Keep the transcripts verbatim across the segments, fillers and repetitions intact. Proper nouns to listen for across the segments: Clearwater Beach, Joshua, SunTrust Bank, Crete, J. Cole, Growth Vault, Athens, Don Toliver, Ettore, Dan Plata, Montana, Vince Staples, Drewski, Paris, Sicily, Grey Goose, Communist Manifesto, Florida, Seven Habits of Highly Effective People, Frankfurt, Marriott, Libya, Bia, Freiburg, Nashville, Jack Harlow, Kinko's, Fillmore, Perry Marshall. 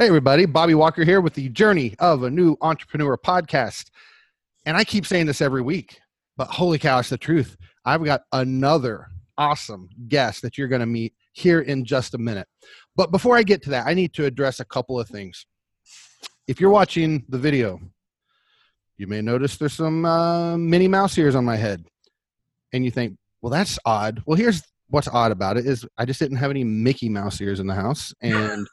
Hey, everybody. Bobby Walker here with the Journey of a New Entrepreneur podcast. And I keep saying this every week, but holy cow, it's the truth. I've got another awesome guest that you're going to meet here in just a minute. But before I get to that, I need to address a couple of things. If you're watching the video, you may notice there's some uh, Minnie Mouse ears on my head. And you think, well, that's odd. Well, here's what's odd about it is I just didn't have any Mickey Mouse ears in the house. And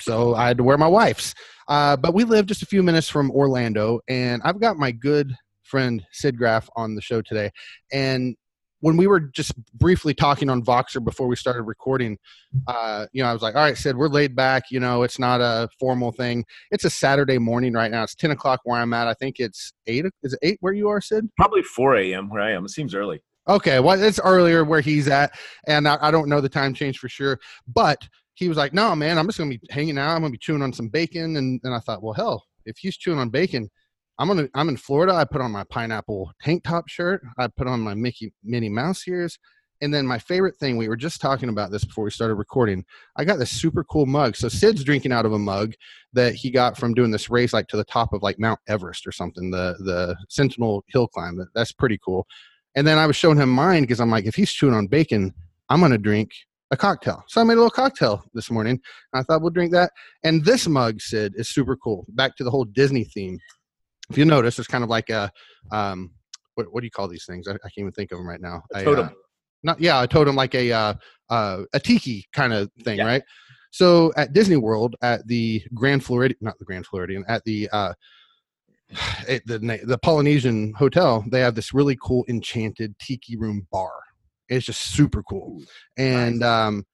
so I had to wear my wife's. Uh, but we live just a few minutes from Orlando. And I've got my good friend Sid Graff on the show today. And when we were just briefly talking on Voxer before we started recording, uh, you know, I was like, all right, Sid, we're laid back. You know, it's not a formal thing. It's a Saturday morning right now. It's ten o'clock where I'm at. I think it's eight. Is it eight where you are, Sid? Probably four a.m. where I am. It seems early. Okay. Well, it's earlier where he's at. And I, I don't know the time change for sure, but he was like, no, man, I'm just going to be hanging out. I'm going to be chewing on some bacon. And and I thought, well, hell, if he's chewing on bacon, I'm gonna. I'm in Florida. I put on my pineapple tank top shirt. I put on my Mickey Minnie Mouse ears, and then my favorite thing. We were just talking about this before we started recording. I got this super cool mug. So Sid's drinking out of a mug that he got from doing this race, like to the top of like Mount Everest or something. The the Sentinel Hill Climb. That's pretty cool. And then I was showing him mine because I'm like, if he's chewing on bacon, I'm gonna drink a cocktail. So I made a little cocktail this morning. And I thought we'll drink that. And this mug, Sid, is super cool. Back to the whole Disney theme. If you notice, it's kind of like a, um, what, what do you call these things? I, I can't even think of them right now. A totem. I, uh, not, yeah, a totem, like a uh, uh, a tiki kind of thing, yeah. Right? So at Disney World, at the Grand Floridian, not the Grand Floridian, at the, uh, at the the Polynesian Hotel, they have this really cool enchanted tiki room bar. It's just super cool. And um,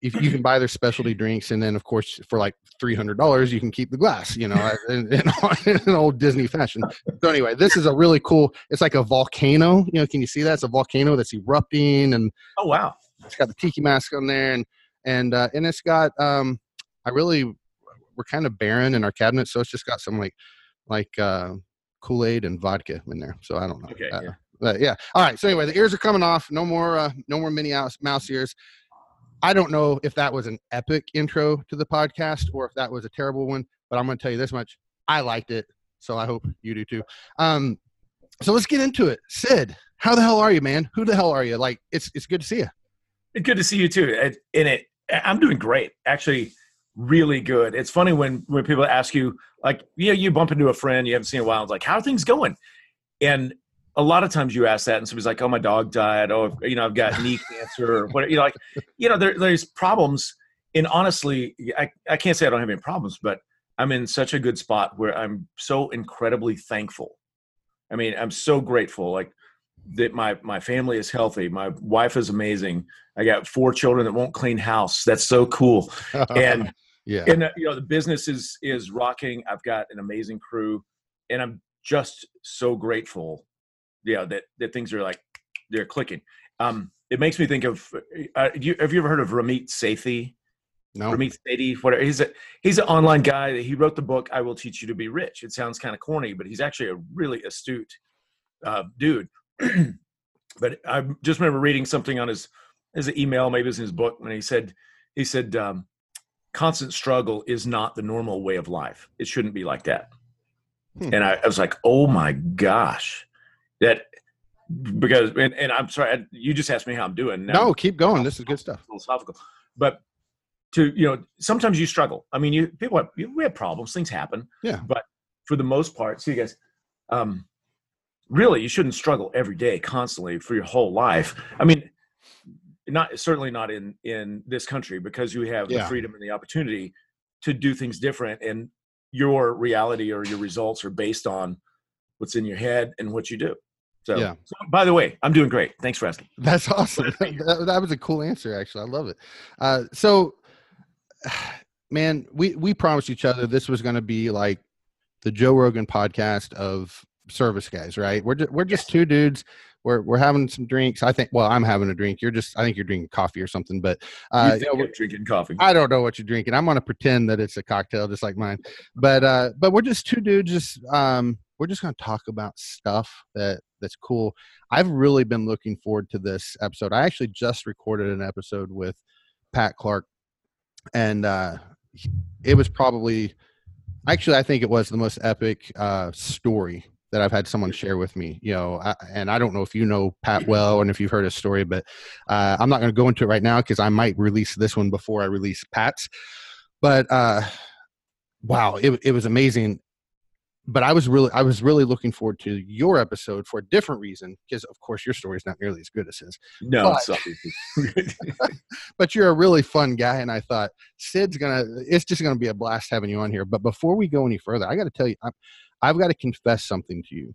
if you can buy their specialty drinks, and then of course for like three hundred dollars, you can keep the glass, you know, in, in, in an old Disney fashion. So anyway, this is a really cool, it's like a volcano. You know, can you see that? It's a volcano that's erupting, and oh wow, it's got the tiki mask on there, and and uh, and it's got um, I really we're kind of barren in our cabinet, so it's just got some like like uh, Kool Aid and vodka in there. So I don't know. Okay. Uh, yeah. But yeah. All right. So anyway, the ears are coming off. No more uh, no more Minnie Mouse ears. I don't know if that was an epic intro to the podcast or if that was a terrible one, but I'm going to tell you this much. I liked it, so I hope you do too. Um, so let's get into it. Sid, how the hell are you, man? Who the hell are you? Like, it's it's good to see you. It's good to see you too. I, in it, I'm doing great. Actually, really good. It's funny when, when people ask you, like, you know, you bump into a friend you haven't seen in a while. It's like, how are things going? And a lot of times you ask that, and somebody's like, "Oh, my dog died. Oh, you know, I've got knee cancer, or whatever." You know, like, you know, there, there's problems. And honestly, I, I can't say I don't have any problems, but I'm in such a good spot where I'm so incredibly thankful. I mean, I'm so grateful, like that my my family is healthy. My wife is amazing. I got four children that won't clean house. That's so cool. And yeah, and uh, you know, the business is is rocking. I've got an amazing crew, and I'm just so grateful. Yeah, that, that things are like, they're clicking. Um, it makes me think of, uh, you, have you ever heard of Ramit Sethi? No. Ramit Sethi, whatever. He's a, he's an online guy. He wrote the book, I Will Teach You to Be Rich. It sounds kind of corny, but he's actually a really astute uh, dude. But I just remember reading something on his, his email, maybe it was in his book, when he said, he said, um, constant struggle is not the normal way of life. It shouldn't be like that. Hmm. And I, I was like, oh my gosh. That because and, and I'm sorry I, you just asked me how I'm doing. Now, no, keep going. This is good stuff. Philosophical, but to you know, sometimes you struggle. I mean, you people have you, we have problems. Things happen. Yeah. But for the most part, see you guys. Um, really, you shouldn't struggle every day, constantly for your whole life. I mean, not certainly not in in this country because you have yeah. the freedom and the opportunity to do things different, and your reality or your results are based on what's in your head and what you do. So, yeah. So, by the way, I'm doing great. Thanks for asking. That's awesome. that, that was a cool answer, actually. I love it. Uh, so, man, we, we promised each other this was going to be like the Joe Rogan podcast of service guys, right? We're just, we're just yes. two dudes. We're we're having some drinks. I think. Well, I'm having a drink. You're just. I think you're drinking coffee or something. But uh, you think you know, we're drinking coffee. I don't know what you're drinking. I'm going to pretend that it's a cocktail, just like mine. But uh, but we're just two dudes. Just um. We're just going to talk about stuff that that's cool. I've really been looking forward to this episode. I actually just recorded an episode with Pat Clark, and uh, it was probably, actually, I think it was the most epic uh, story that I've had someone share with me, you know, I, and I don't know if you know Pat well and if you've heard his story, but uh, I'm not going to go into it right now because I might release this one before I release Pat's. But uh, wow, it, it was amazing. But I was really, I was really looking forward to your episode for a different reason, because of course your story is not nearly as good as his. No, but, sorry. But you're a really fun guy, and I thought Sid's gonna, it's just gonna be a blast having you on here. But before we go any further, I got to tell you, I'm, I've got to confess something to you.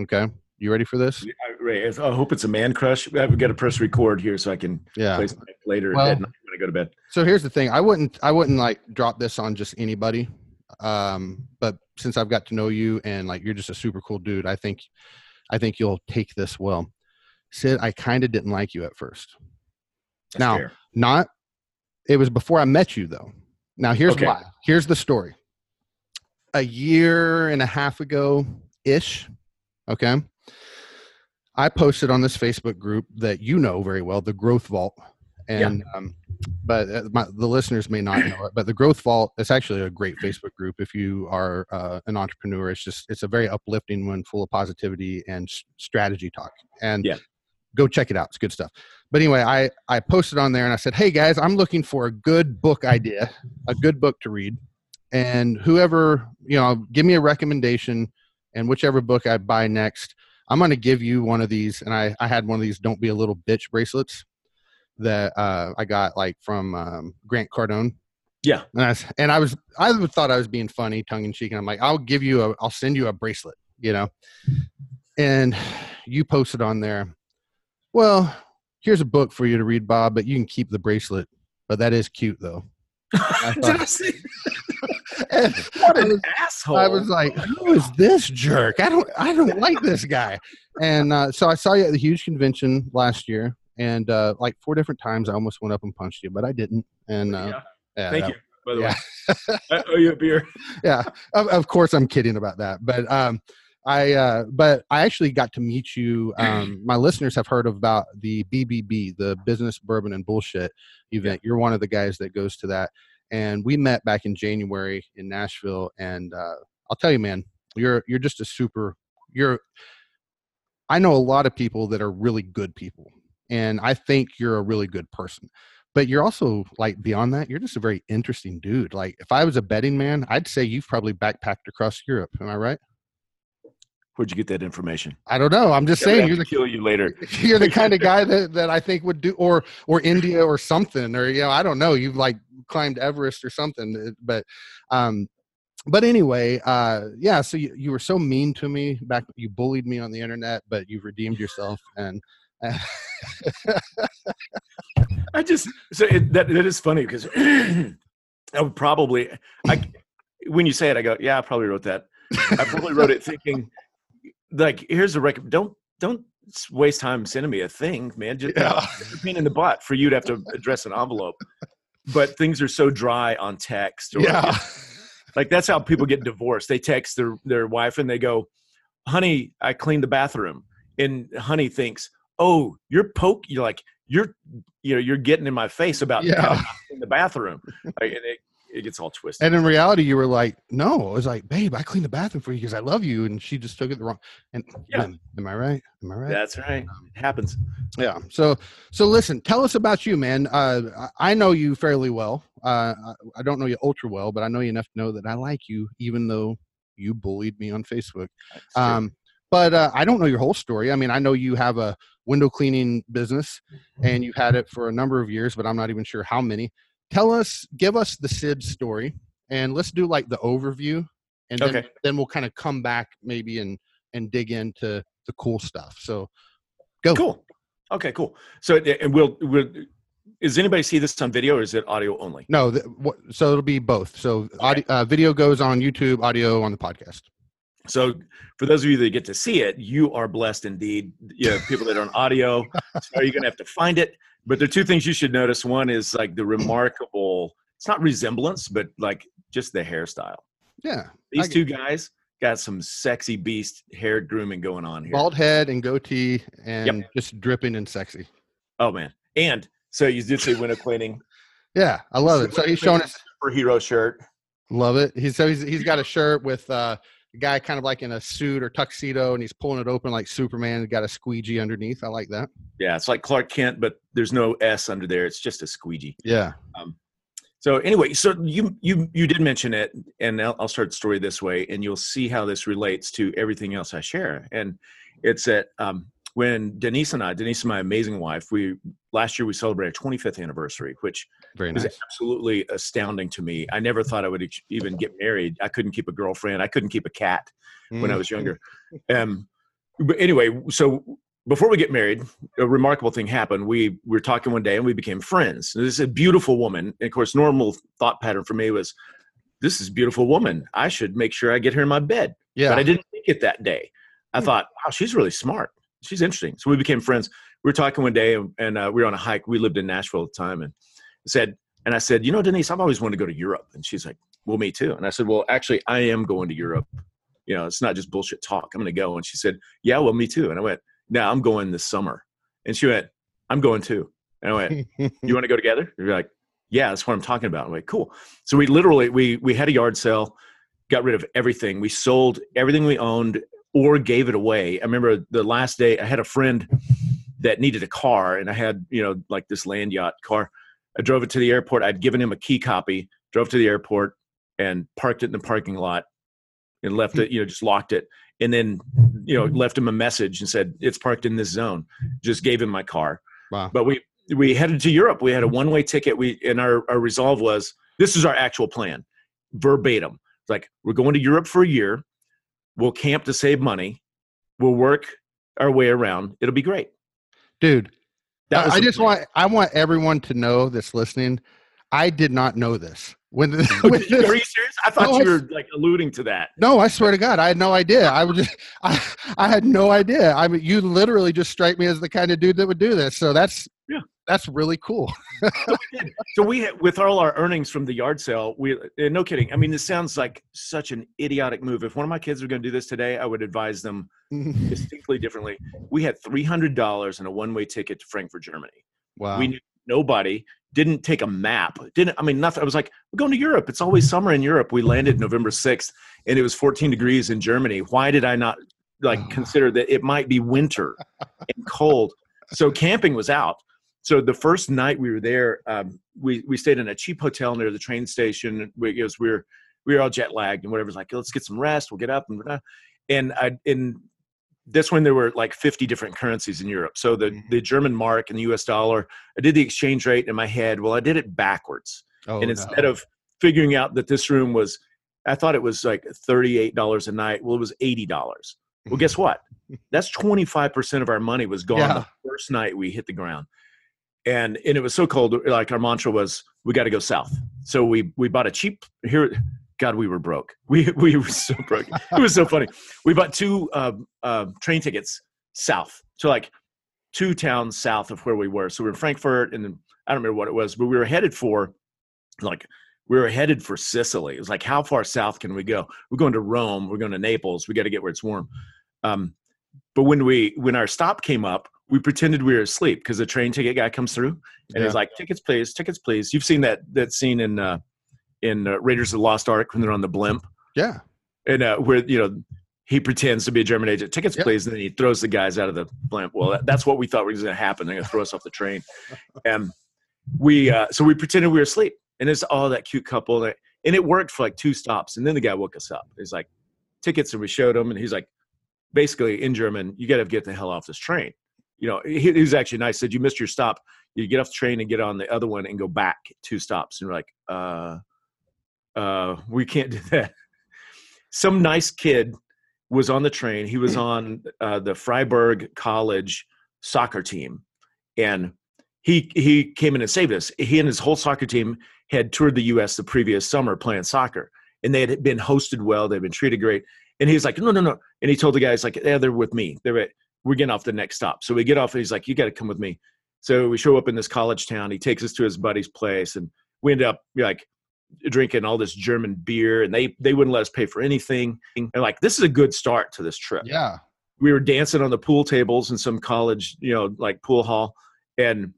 Okay, you ready for this? Yeah, I hope it's a man crush. I've got to press record here so I can yeah. play something later well, at night when I go to bed. So here's the thing: I wouldn't, I wouldn't like drop this on just anybody. Um, but since I've got to know you and like, you're just a super cool dude, I think, I think you'll take this well. Sid, I kind of didn't like you at first. That's now, fair. Not, it was before I met you though. Now here's okay. why, here's the story. A year and a half ago ish. Okay. I posted on this Facebook group that you know very well, the Growth Vault. And, yeah. um, but my, the listeners may not know it, but the Growth Vault, it's actually a great Facebook group. If you are uh, an entrepreneur, it's just, it's a very uplifting one, full of positivity and sh- strategy talk, and yeah. go check it out. It's good stuff. But anyway, I, I posted on there and I said, hey guys, I'm looking for a good book idea, a good book to read. And whoever, you know, give me a recommendation, and whichever book I buy next, I'm going to give you one of these. And I, I had one of these "Don't Be a Little Bitch" bracelets that uh, I got like from um, Grant Cardone. Yeah. And I, and I was, I thought I was being funny, tongue in cheek. And I'm like, I'll give you a, I'll send you a bracelet, you know? And you posted on there, well, here's a book for you to read, Bob, but you can keep the bracelet. But that is cute though. I thought, Did I see? And what an I was, asshole. I was like, who is this jerk? I don't, I don't like this guy. And uh, so I saw you at the huge convention last year. And uh, like four different times, I almost went up and punched you, but I didn't. And uh, yeah. Yeah, thank that, you, by the yeah. way. I owe you a beer. yeah, of, of course, I'm kidding about that. But um, I, uh, but I actually got to meet you. Um, my listeners have heard about the B B B, the Business Bourbon and Bullshit event. Yeah. You're one of the guys that goes to that, and we met back in January in Nashville. And uh, I'll tell you, man, you're you're just a super. You're. I know a lot of people that are really good people. And I think you're a really good person, but you're also like beyond that, you're just a very interesting dude. Like if I was a betting man, I'd say you've probably backpacked across Europe. Am I right? Where'd you get that information? I don't know. I'm just yeah, saying you're the, kill you later. You're the kind of guy that, that I think would do, or, or India or something, or, you know, I don't know. You've like climbed Everest or something, but, um, But anyway, uh, yeah, so you, you were so mean to me back. You bullied me on the internet, but you've redeemed yourself. And, I just so it, that that is funny because I would probably I when you say it I go yeah I probably wrote that I probably wrote it thinking like here's a record don't don't waste time sending me a thing, man. Just yeah. a pain in the butt for you to have to address an envelope, but things are so dry on text or yeah. like, like that's how people get divorced. They text their their wife and they go, honey, I cleaned the bathroom, and honey thinks, oh, you're poke. You're like you're, you know, you're getting in my face about yeah. in the bathroom. Like, it, it gets all twisted. And in reality, you were like, no, I was like, babe, I cleaned the bathroom for you because I love you, and she just took it the wrong. And yeah. am, am I right? Am I right? That's right. It happens. Yeah. So, so listen, tell us about you, man. Uh, I know you fairly well. Uh, I don't know you ultra well, but I know you enough to know that I like you, even though you bullied me on Facebook. Um, but uh, I don't know your whole story. I mean, I know you have a window cleaning business and you've had it for a number of years, but I'm not even sure how many. Tell us, give us the Sid story, and let's do like the overview, and then, okay. then we'll kind of come back maybe and, and dig into the cool stuff. So go. Cool. Okay, cool. So and we'll, we'll, is anybody see this on video or is it audio only? No. Th- so it'll be both. So okay. audio, uh, video goes on YouTube, audio on the podcast. So for those of you that get to see it, you are blessed indeed. You know, people that are on audio, so you're going to have to find it. But there are two things you should notice. One is like the remarkable, it's not resemblance, but like just the hairstyle. Yeah. These two guys got some sexy beast hair grooming going on here. Bald head and goatee and yep. just dripping and sexy. Oh, man. And so you did say window cleaning. Yeah, I love it. So he's showing his superhero shirt. Love it. He's so he's he's got a shirt with uh, a guy kind of like in a suit or tuxedo, and he's pulling it open like Superman. He's got a squeegee underneath. I like that. Yeah, it's like Clark Kent, but there's no S under there. It's just a squeegee. Yeah. Um, so anyway, so you you you did mention it, and I'll, I'll start the story this way, and you'll see how this relates to everything else I share. And it's that um, when Denise and I, Denise and my amazing wife, we last year we celebrated our twenty-fifth anniversary, which Very nice. was absolutely astounding to me. I never thought I would even get married. I couldn't keep a girlfriend. I couldn't keep a cat mm. when I was younger. Um, but anyway, so before we get married, a remarkable thing happened. We were talking one day and we became friends. This is a beautiful woman. And of course, normal thought pattern for me was, this is a beautiful woman. I should make sure I get her in my bed. Yeah. But I didn't think it that day. I thought, wow, she's really smart. She's interesting. So we became friends. We were talking one day, and, and uh, we were on a hike. We lived in Nashville at the time, and said, and I said, you know, Denise, I've always wanted to go to Europe. And she's like, well, me too. And I said, well, actually, I am going to Europe. You know, it's not just bullshit talk. I'm going to go. And she said, yeah, well, me too. And I went, no, I'm going this summer. And she went, I'm going too. And I went, you want to go together? And you're like, yeah, that's what I'm talking about. I'm like, cool. So we literally, we we had a yard sale, got rid of everything. We sold everything we owned or gave it away. I remember the last day I had a friend that needed a car, and I had, you know, like this land yacht car. I drove it to the airport. I'd given him a key copy, drove to the airport and parked it in the parking lot and left it, you know, just locked it. And then, you know, left him a message and said, it's parked in this zone. Just gave him my car. Wow. But we, we headed to Europe. We had a one-way ticket. We, and our, our resolve was, this is our actual plan, verbatim. It's like, we're going to Europe for a year. We'll camp to save money. We'll work our way around. It'll be great. Dude. That I just plan. want I want everyone to know that's listening. I did not know this. When this, when this Are you serious? I thought no, you were like alluding to that. No, I swear to God, I had no idea. I was just I, I had no idea. I mean, you literally just strike me as the kind of dude that would do this. So that's yeah, that's really cool. So we did. So we had, with all our earnings from the yard sale, we no kidding. I mean, this sounds like such an idiotic move. If one of my kids were going to do this today, I would advise them distinctly differently. We had three hundred dollars and a one-way ticket to Frankfurt, Germany. Wow. We knew nobody, didn't take a map, didn't, I mean, nothing. I was like, we're going to Europe. It's always summer in Europe. We landed November sixth and it was fourteen degrees in Germany. Why did I not like oh. consider that it might be winter and cold? So camping was out. So the first night we were there, um, we, we stayed in a cheap hotel near the train station. We, it was, we were, we were all jet lagged and whatever's like, let's get some rest. We'll get up and, blah. and I, and that's when there were like fifty different currencies in Europe. So the, the German mark and the U S dollar, I did the exchange rate in my head. Well, I did it backwards. Oh, and instead no. of figuring out that this room was, I thought it was like thirty-eight dollars a night. Well, it was eighty dollars. Well, guess what? That's twenty-five percent of our money was gone yeah. the first night we hit the ground. And and it was so cold. Like our mantra was, we got to go south. So we, we bought a cheap here. God, we were broke. We we were so broke. It was so funny. We bought two uh, uh, train tickets south. So like two towns south of where we were. So we were in Frankfurt, and then, I don't remember what it was, but we were headed for like we were headed for Sicily. It was like, how far south can we go? We're going to Rome. We're going to Naples. We got to get where it's warm. Um, but when we when our stop came up, we pretended we were asleep because the train ticket guy comes through and yeah. he's like, tickets, please, tickets, please. You've seen that that scene in uh, in uh, Raiders of the Lost Ark when they're on the blimp. Yeah. And uh, where, you know, he pretends to be a German agent. Tickets, yep. please. And then he throws the guys out of the blimp. Well, that, that's what we thought was going to happen. They're going to throw us off the train. And we uh, so we pretended we were asleep. And it's all oh, that cute couple. And it worked for like two stops. And then the guy woke us up. He's like, tickets. And we showed him. And he's like, basically in German, you got to get the hell off this train. You know, he, he was actually nice. Said, you missed your stop. You get off the train and get on the other one and go back two stops. And we're like, uh, uh, we can't do that. Some nice kid was on the train. He was on uh, the Freiburg college soccer team. And he, he came in and saved us. He and his whole soccer team had toured the U S the previous summer playing soccer. And they had been hosted well. They'd been treated great. And he's like, no, no, no. And he told the guys, like, yeah, they're with me. They're at, we're getting off the next stop. So we get off and he's like, you got to come with me. So we show up in this college town. He takes us to his buddy's place and we end up like drinking all this German beer and they, they wouldn't let us pay for anything. And like, this is a good start to this trip. Yeah. We were dancing on the pool tables in some college, you know, like pool hall. And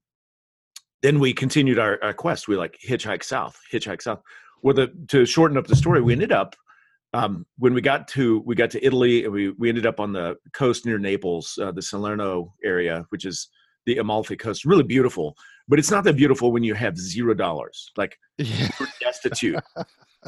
then we continued our, our quest. We like hitchhiked south, hitchhiked south. Well, the, to shorten up the story, we ended up um, when we got to we got to Italy, and we we ended up on the coast near Naples, uh, the Salerno area, which is the Amalfi Coast. Really beautiful, but it's not that beautiful when you have zero dollars. Like yeah. You're destitute.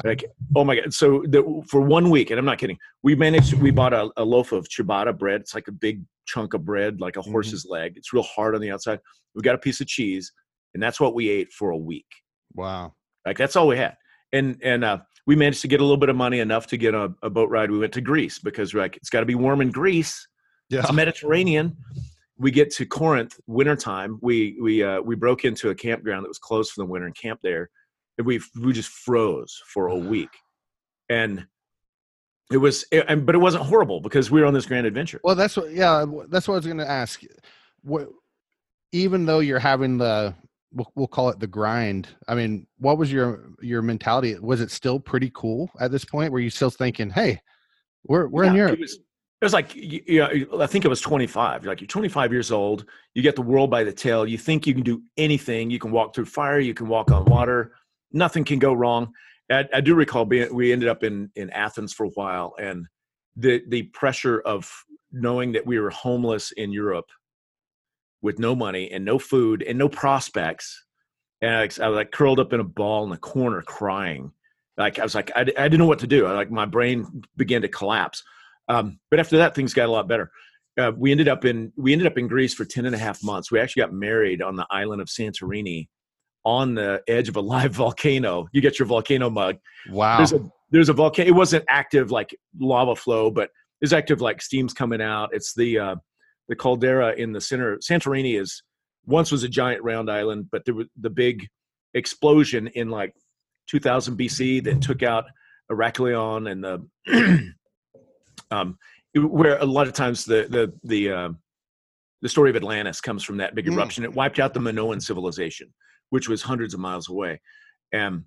Like, oh my God. So the, for one week, and I'm not kidding, we managed, we bought a, a loaf of ciabatta bread. It's like a big chunk of bread, like a mm-hmm. horse's leg. It's real hard on the outside. We got a piece of cheese, and that's what we ate for a week. Wow. Like that's all we had. And, and, uh, we managed to get a little bit of money, enough to get a, a boat ride. We went to Greece because we're like, it's gotta be warm in Greece. Yeah. It's Mediterranean. We get to Corinth, wintertime. We, we, uh, we broke into a campground that was closed for the winter and camped there. We we just froze for a week, and it was, it, but it wasn't horrible because we were on this grand adventure. Well, that's what, yeah, that's what I was going to ask. What, even though you're having the, we'll, we'll call it the grind. I mean, what was your your mentality? Was it still pretty cool at this point? Were you still thinking, hey, we're we're yeah, in Europe? It was, it was like, you know, I think it was twenty-five. Like you're twenty-five years old. You get the world by the tail. You think you can do anything. You can walk through fire. You can walk on water. Nothing can go wrong. I, I do recall being, we ended up in, in Athens for a while, and the the pressure of knowing that we were homeless in Europe with no money and no food and no prospects. And I, I was like curled up in a ball in the corner crying. Like I was like, I, I didn't know what to do. I, like my brain began to collapse. Um, but after that, things got a lot better. Uh, we ended up in, we ended up in Greece for ten and a half months. We actually got married on the island of Santorini, on the edge of a live volcano. You get your volcano mug. Wow. There's a, there's a volcano. It wasn't active like lava flow, but it's active like steam's coming out. It's the uh, the caldera in the center. Santorini is once was a giant round island, but there was the big explosion in like two thousand B C that took out Heraklion and the um, where a lot of times the the the uh, the story of Atlantis comes from that big eruption. Mm. It wiped out the Minoan civilization, which was hundreds of miles away. Um,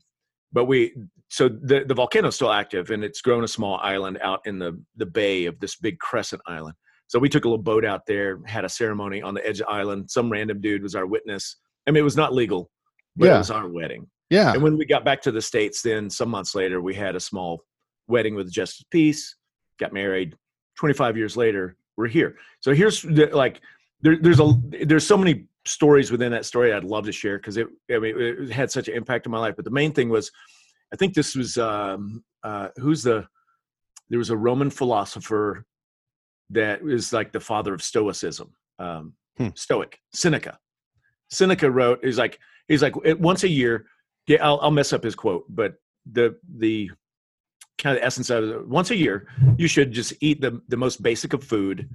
but we, so the, the volcano is still active, and it's grown a small island out in the, the bay of this big crescent island. So we took a little boat out there, had a ceremony on the edge of the island. Some random dude was our witness. I mean, it was not legal, but yeah. It was our wedding. Yeah. And when we got back to the States, then some months later, we had a small wedding with Justice Peace, got married. twenty-five years later, we're here. So here's the, like, there, there's a, there's so many stories within that story I'd love to share, because it, I mean, it had such an impact on my life. But the main thing was, I think this was um, uh, who's the there was a Roman philosopher that was like the father of Stoicism, um, hmm. Stoic Seneca. Seneca wrote, he's like he's like once a year. Yeah, I'll, I'll mess up his quote, but the the kind of the essence of it, once a year you should just eat the the most basic of food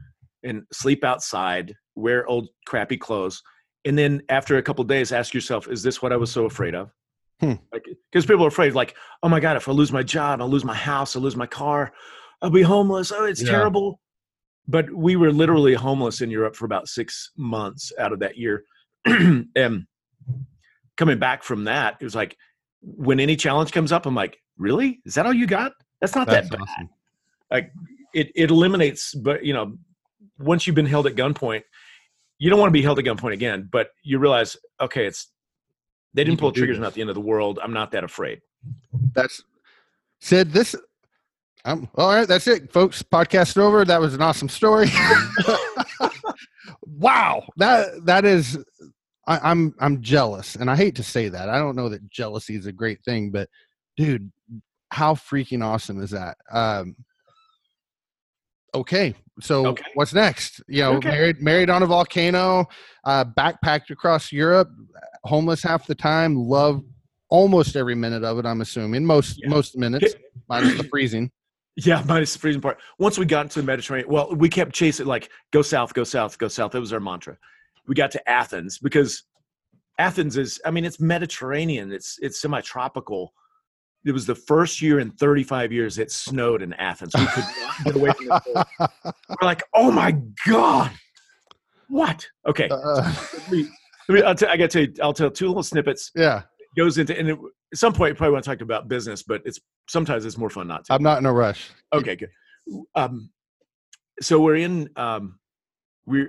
and sleep outside, wear old crappy clothes. And then after a couple of days, ask yourself, is this what I was so afraid of? Hmm. Like, because people are afraid, like, oh my God, if I lose my job, I'll lose my house, I'll lose my car, I'll be homeless. Oh, it's yeah. terrible. But we were literally homeless in Europe for about six months out of that year. And coming back from that, it was like, when any challenge comes up, I'm like, really? Is that all you got? That's not That's that bad. Awesome. Like it, it eliminates, but you know, once you've been held at gunpoint, you don't want to be held at gunpoint again, but you realize, okay, it's, they didn't pull triggers, not the end of the world. I'm not that afraid. That's Sid. This, I'm all right. That's it, folks. Podcast over. That was an awesome story. Wow. That, that is, I, I'm, I'm jealous. And I hate to say that. I don't know that jealousy is a great thing, but dude, how freaking awesome is that? Um, Okay. So okay. What's next? You know, okay. married, married on a volcano, uh, backpacked across Europe, homeless half the time, love almost every minute of it. I'm assuming most, yeah. most minutes minus the freezing. Yeah. Minus the freezing part. Once we got into the Mediterranean, well, we kept chasing, like go south, go south, go south. That was our mantra. We got to Athens because Athens is, I mean, it's Mediterranean. It's, it's semi-tropical. It was the first year in thirty-five years it snowed in Athens. We could not get away from the cold. We're like, oh my God, what? Okay, uh, so let me, let me, I'll t- I got to tell you, I'll tell two little snippets. Yeah, it goes into, and it, at some point you probably want to talk about business, but it's sometimes it's more fun not to. I'm not in a rush. Okay, good. Um, so we're in, um, we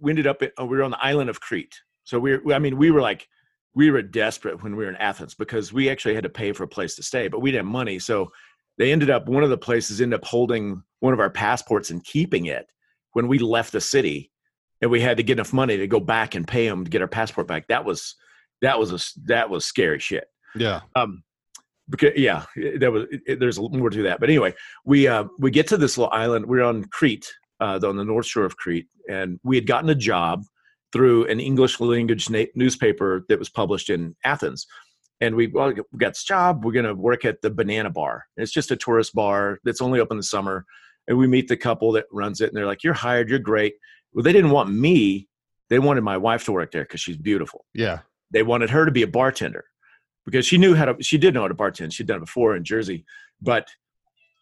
we ended up, at, oh, we were on the island of Crete. So we, I mean, we were like we were desperate when we were in Athens because we actually had to pay for a place to stay, but we didn't have money. So they ended up, one of the places ended up holding one of our passports and keeping it when we left the city, and we had to get enough money to go back and pay them to get our passport back. That was, that was, a, that was scary shit. Yeah. Um, because yeah, there was, it, there's more to that. But anyway, we, uh, we get to this little island. We're on Crete, uh, on the North shore of Crete. And we had gotten a job through an English language na- newspaper that was published in Athens. And we, well, we got this job. We're going to work at the Banana Bar. And it's just a tourist bar that's only open in the summer. And we meet the couple that runs it, and they're like, "You're hired. You're great." Well, they didn't want me. They wanted my wife to work there because she's beautiful. Yeah. They wanted her to be a bartender because she knew how to, she did know how to bartend. She'd done it before in Jersey. But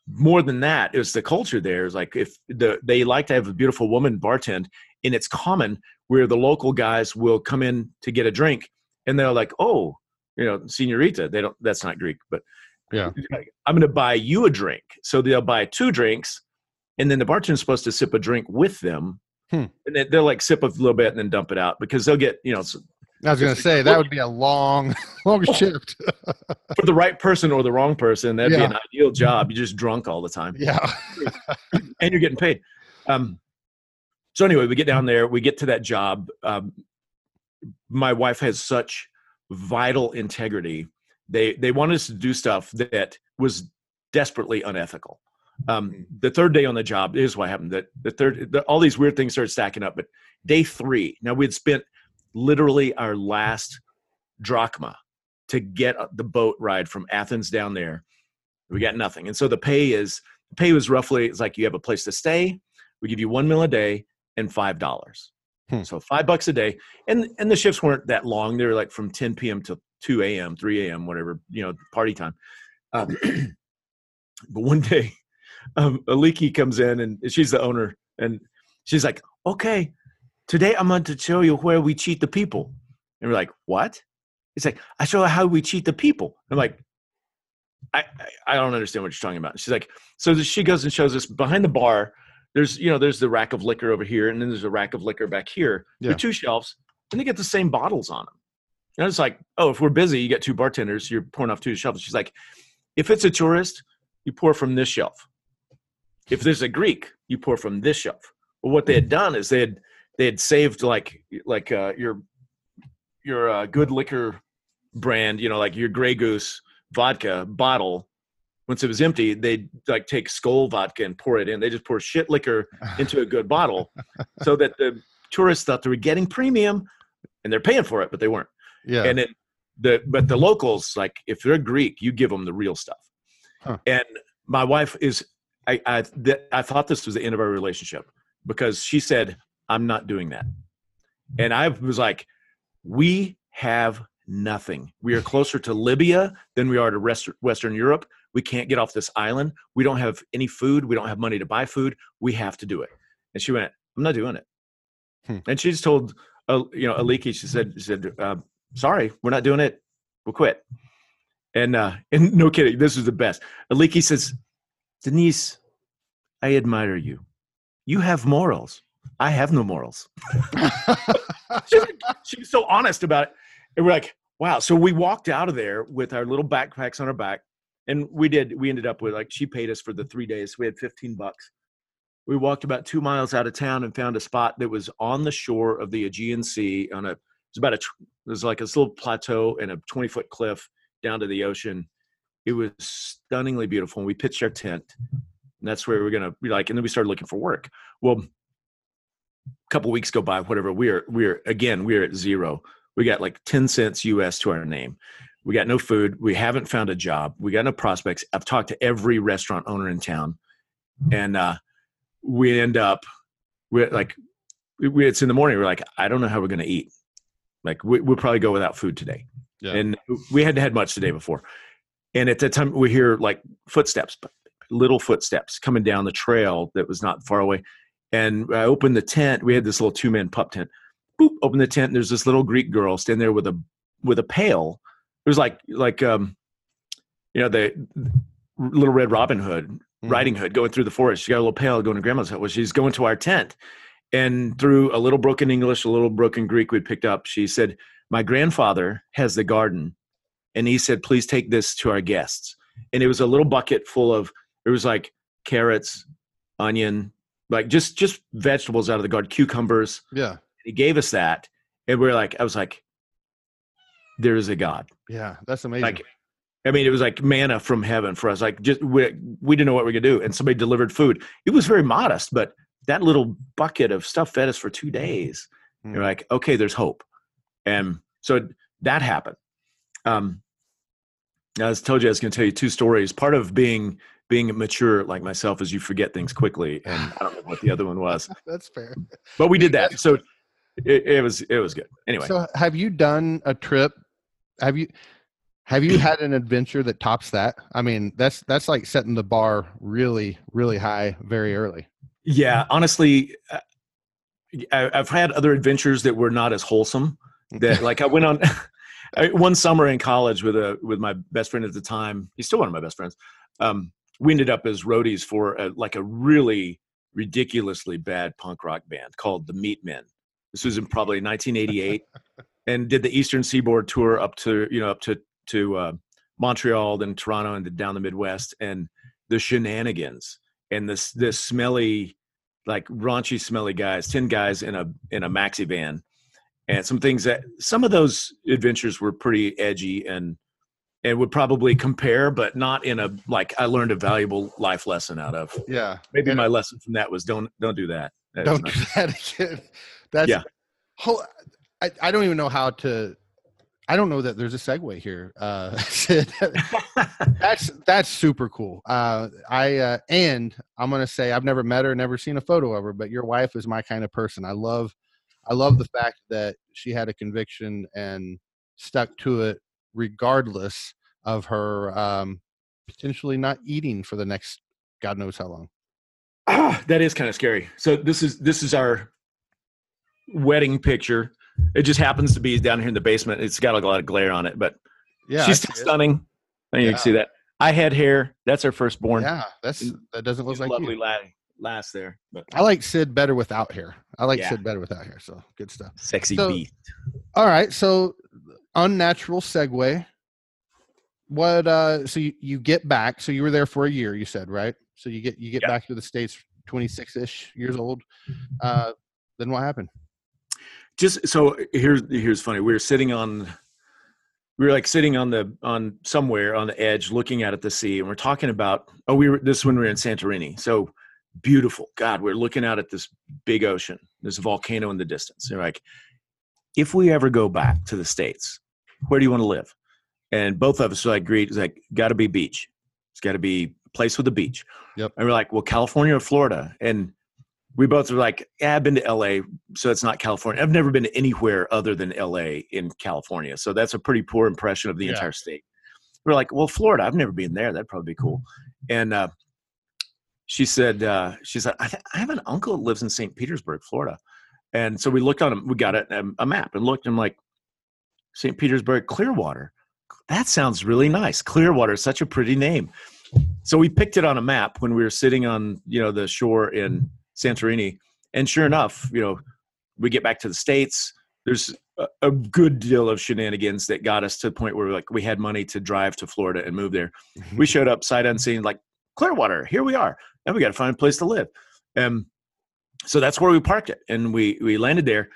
more than that, it was the culture there. It's like, if the, they like to have a beautiful woman bartend, and it's common where the local guys will come in to get a drink and they're like, "Oh, you know, senorita," they don't, that's not Greek, but yeah, "I'm going to buy you a drink." So they'll buy two drinks, and then the bartender's supposed to sip a drink with them. Hmm. And they'll like sip a little bit and then dump it out because they'll get, you know, I was going to say that would be a long, long shift for the right person or the wrong person. That'd yeah. be an ideal job. You're just drunk all the time. Yeah. And you're getting paid. Um, so anyway, we get down there, we get to that job. Um, my wife has such vital integrity. They, they wanted us to do stuff that was desperately unethical. Um, the third day on the job, here's what happened. That the third, the, all these weird things started stacking up. But day three, now we had spent literally our last drachma to get the boat ride from Athens down there. We got nothing, and so the pay is the pay was roughly, it's like, you have a place to stay. We give you one meal a day and five dollars, hmm. so five bucks a day. And and the shifts weren't that long. They were like from ten p.m. to two a.m., three a.m., whatever, you know, party time. Um, but one day. Um, Aliki comes in, and she's the owner, and she's like, "Okay, today I'm going to show you where we cheat the people." And we're like, "What?" It's like, "I show how we cheat the people." I'm like, I, I, I don't understand what you're talking about. And she's like, so she goes and shows us behind the bar. There's, you know, there's the rack of liquor over here, and then there's a rack of liquor back here. Yeah. There are two shelves, and they get the same bottles on them. And I was like, "Oh, if we're busy, you got two bartenders, you're pouring off two shelves." She's like, "If it's a tourist, you pour from this shelf. If there's a Greek, you pour from this shelf." Well, what they had done is they had they had saved like like uh, your your uh, good liquor brand, you know, like your Grey Goose vodka bottle. Once it was empty, they'd like take Skol vodka and pour it in. They just pour shit liquor into a good bottle, so that the tourists thought they were getting premium, and they're paying for it, but they weren't. Yeah. And it, the but the locals, like, if they're Greek, you give them the real stuff. Huh. And my wife is. I I, th- I thought this was the end of our relationship because she said, "I'm not doing that." And I was like, we have nothing. We are closer to Libya than we are to rest- Western Europe. We can't get off this island. We don't have any food. We don't have money to buy food. We have to do it. And she went, "I'm not doing it." Hmm. And she just told, uh, you know, Aliki, she said, she said, uh, "Sorry, we're not doing it. We'll quit." And, uh, and no kidding, this is the best. Aliki says, "Denise, I admire you. You have morals. I have no morals." she, was, she was so honest about it. And we're like, wow. So we walked out of there with our little backpacks on our back. And we did, we ended up with, like, she paid us for the three days. We had fifteen bucks. We walked about two miles out of town and found a spot that was on the shore of the Aegean Sea. On a, it was about a, there's like this little plateau and a twenty foot cliff down to the ocean. It was stunningly beautiful, and we pitched our tent, and that's where we were gonna be, like. And then we started looking for work. Well, a couple of weeks go by, whatever. We're we're again we're at zero. We got like ten cents U S to our name. We got no food. We haven't found a job. We got no prospects. I've talked to every restaurant owner in town, and uh, we end up we like we, it's in the morning. We're like, I don't know how we're gonna eat. Like we, we'll probably go without food today, yeah. And we hadn't had much the day before. And at that time, we hear like footsteps, little footsteps coming down the trail that was not far away. And I opened the tent. We had this little two-man pup tent. Boop, open the tent. And there's this little Greek girl standing there with a with a pail. It was like, like um, you know, the little Red Robin Hood, mm. Riding Hood, going through the forest. She got a little pail going to Grandma's house. Well, she's going to our tent. And through a little broken English, a little broken Greek we picked up, she said, my grandfather has the garden, and he said, please take this to our guests. And it was a little bucket full of, it was like carrots, onion, like just, just vegetables out of the garden, cucumbers. Yeah. He gave us that. And we we're like, I was like, there is a God. Yeah. That's amazing. Like, I mean, it was like manna from heaven for us. Like just, we, we didn't know what we could do. And somebody delivered food. It was very modest, but that little bucket of stuff fed us for two days. Mm. You're like, okay, there's hope. And so that happened. Um, I was told you, I was going to tell you two stories. Part of being, being mature like myself is you forget things quickly. And I don't know what the other one was. That's fair. But we did that. So it, it was, it was good. Anyway. So have you done a trip? Have you, have you had an adventure that tops that? I mean, that's, that's like setting the bar really, really high very early. Yeah. Honestly, I, I've had other adventures that were not as wholesome that like I went on I, one summer in college with a, with my best friend at the time. He's still one of my best friends. Um, we ended up as roadies for a, like a really ridiculously bad punk rock band called the Meat Men. This was in probably nineteen eighty-eight and did the Eastern Seaboard tour up to, you know, up to, to uh, Montreal, then Toronto, and down the Midwest, and the shenanigans and this, this smelly, like raunchy, smelly guys, ten guys in a, in a maxi van. And some things that some of those adventures were pretty edgy and, and would probably compare, but not in a, like I learned a valuable life lesson out of. Yeah. Maybe and my lesson from that was don't, don't do that. that don't do that again. That's yeah. whole, I, I don't even know how to, I don't know that there's a segue here. Uh, that's, that's super cool. Uh, I, uh, and I'm going to say, I've never met her, never seen a photo of her, but your wife is my kind of person. I love I love the fact that she had a conviction and stuck to it regardless of her um, potentially not eating for the next God knows how long. Ah, that is kind of scary. So this is this is our wedding picture. It just happens to be down here in the basement. It's got a lot of glare on it, but yeah, she's still stunning. I think yeah. You can see that. I had hair. That's our firstborn. Yeah, that's that doesn't look she's like lovely you. Laddie. Last there, but I like Sid better without hair. I like yeah. Sid better without hair. So good stuff. Sexy so, beat. All right. So unnatural segue. What, uh, so you, you get back, so you were there for a year, you said, right? So you get, you get yep. back to the States, twenty-six ish years old. Uh, then what happened? Just, so here's, here's funny. We were sitting on, we were like sitting on the, on somewhere on the edge, looking out at the sea, and we're talking about, oh, we were, this when we were in Santorini. So beautiful. God, we're looking out at this big ocean. There's a volcano in the distance. They're like, if we ever go back to the States, where do you want to live? And both of us are like, agreed. It's like, got to be beach. It's got to be a place with a beach. Yep. And we're like, well, California or Florida? And we both were like, yeah, I've been to L A, so it's not California. I've never been to anywhere other than L A in California. So that's a pretty poor impression of the yeah. entire state. We're like, well, Florida, I've never been there. That'd probably be cool. And, uh, She said, uh, she said, I, th- I have an uncle that lives in Saint Petersburg, Florida. And so we looked on him, we got a, a map and looked, and I'm like, Saint Petersburg, Clearwater. That sounds really nice. Clearwater is such a pretty name. So we picked it on a map when we were sitting on, you know, the shore in Santorini. And sure enough, you know, we get back to the States. There's a, a good deal of shenanigans that got us to the point where we like, we had money to drive to Florida and move there. We showed up sight unseen, like Clearwater, here we are. And we got to find a place to live. Um, so that's where we parked it. And we, we landed there,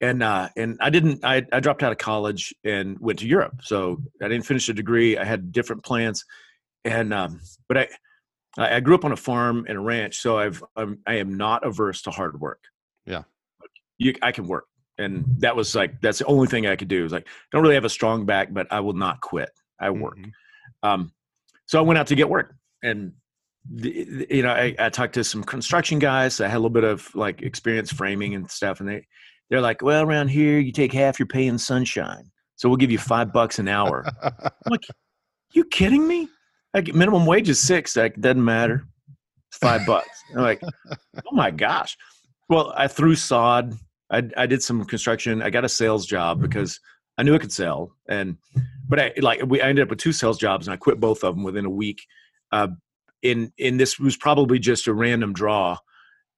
and, uh, and I didn't, I, I dropped out of college and went to Europe. So I didn't finish a degree. I had different plans. And, um, but I, I grew up on a farm and a ranch. So I've, I'm, I am not averse to hard work. Yeah. You, I can work. And that was like, that's the only thing I could do. It was like, don't really have a strong back, but I will not quit. I work. Mm-hmm. Um, so I went out to get work, and, The, you know, I, I talked to some construction guys. So I had a little bit of like experience framing and stuff. And they, they're like, well, around here, you take half your pay in sunshine. So we'll give you five bucks an hour. I'm like, you kidding me? Like minimum wage is six. Like, doesn't matter. It's five bucks. I'm like, oh my gosh. Well, I threw sod. I, I did some construction. I got a sales job because I knew I could sell. And, but I like, we, I ended up with two sales jobs, and I quit both of them within a week. Uh, In in this was probably just a random draw.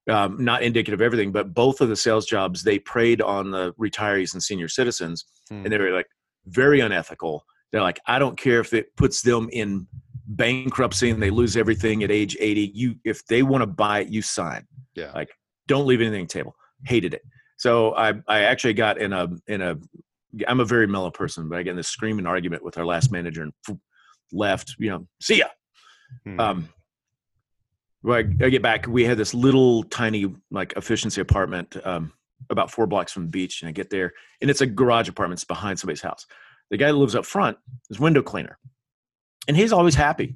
um, not indicative of everything, but both of the sales jobs, they preyed on the retirees and senior citizens. Mm. And they were like very unethical. They're like, I don't care if it puts them in bankruptcy and they lose everything at age eighty. You, if they want to buy it, you sign. Yeah. Like, don't leave anything on the table. Hated it. So I, I actually got in a, in a, I'm a very mellow person, but I got in this screaming argument with our last manager and left, you know, see ya. Hmm. Um, well, I, I get back. We had this little tiny like efficiency apartment, um, about four blocks from the beach, and I get there and it's a garage apartment. It's behind somebody's house. The guy that lives up front is window cleaner, and he's always happy.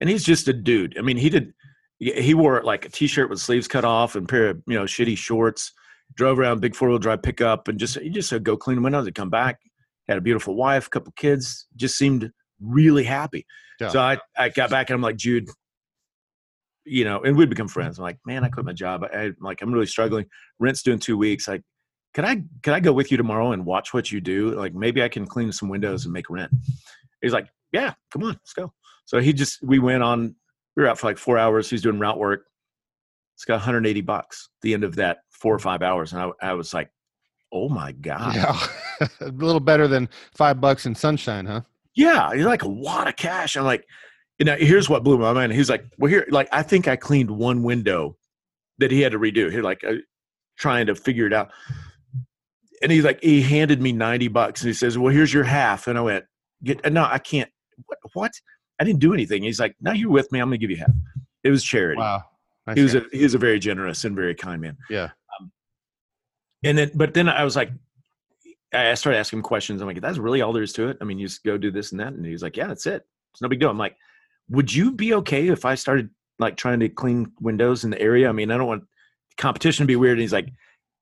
And he's just a dude. I mean, he did, he wore like a t-shirt with sleeves cut off and a pair of, you know, shitty shorts, drove around big four-wheel drive pickup, and just, he just said, go clean the windows and come back. Had a beautiful wife, a couple kids, just seemed really happy. Yeah. So I, I got back and I'm like, Jude, you know, and we'd become friends. I'm like, man, I quit my job. I, I'm like, I'm really struggling. Rent's due in two weeks. Like, could I, could I go with you tomorrow and watch what you do? Like, maybe I can clean some windows and make rent. He's like, yeah, come on, let's go. So he just, we went on, we were out for like four hours. He's doing route work. It's got one hundred eighty bucks at the end of that four or five hours. And I, I was like, oh my God. Yeah. A little better than five bucks in sunshine, huh? Yeah. You're like a wad of cash. I'm like, you know, here's what blew my mind. He's like, well, here, like, I think I cleaned one window that he had to redo. He's like uh, trying to figure it out. And he's like, he handed me ninety bucks. And he says, well, here's your half. And I went, Get, no, I can't. What, what? I didn't do anything. He's like, no, you're with me. I'm going to give you half. It was charity. Wow. Nice he was a, he was a very generous and very kind man. Yeah. Um, and then, but then I was like, I started asking questions. I'm like, that's really all there is to it. I mean, you just go do this and that. And he's like, yeah, that's it. It's no big deal. I'm like, would you be okay if I started like trying to clean windows in the area? I mean, I don't want competition to be weird. And he's like,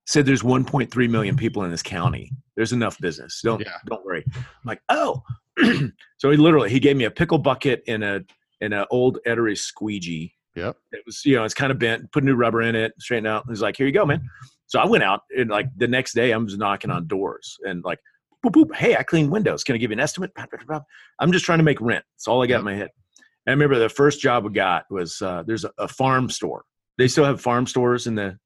said, there's one point three million people in this county. There's enough business. Don't, yeah. don't worry. I'm like, oh, so he literally, he gave me a pickle bucket and a, and an old Ettore squeegee. Yep. It was, you know, it's kind of bent, put new rubber in it, straighten out. He's like, here you go, man. So I went out, and like the next day I'm just knocking on doors and like, boop, boop, hey, I clean windows. Can I give you an estimate? I'm just trying to make rent. That's all I got yep. in my head. And I remember the first job we got was, uh, there's a, a farm store. They still have farm stores in the,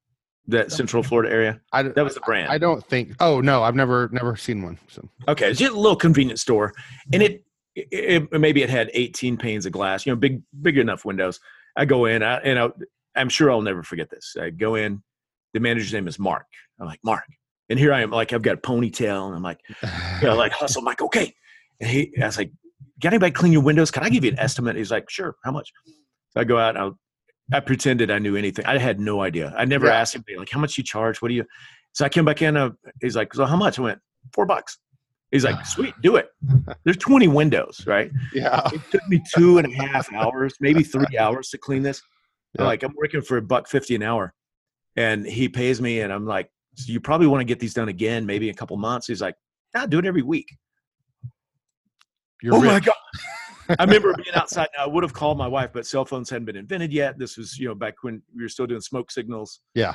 that Central Florida area. I, that was the brand. I, I don't think, oh no, I've never, never seen one. So. Okay. It's just a little convenience store, and it, it, it, maybe it had eighteen panes of glass, you know, big, big enough windows. I go in, I, and I, I'm sure I'll never forget this. I go in, the manager's name is Mark. I'm like, Mark. And here I am, like, I've got a ponytail, and I'm like, you know, like hustle. I'm like, okay. And he, I was like, got anybody clean your windows? Can I give you an estimate? He's like, sure. How much? So I go out, and I I pretended I knew anything. I had no idea. I never yeah. asked him, like, how much you charge? What do you? So I came back in. Uh, he's like, so how much? I went, four bucks. He's like, sweet, do it. There's twenty windows, right? Yeah. It took me two and a half hours, maybe three hours to clean this. Yeah. I'm like, I'm working for a buck fifty an hour, and he pays me, and I'm like, so you probably want to get these done again, maybe in a couple months. He's like, nah, do it every week. You're oh rich. My God. I remember being outside. I would have called my wife, but cell phones hadn't been invented yet. This was, you know, back when we were still doing smoke signals. Yeah.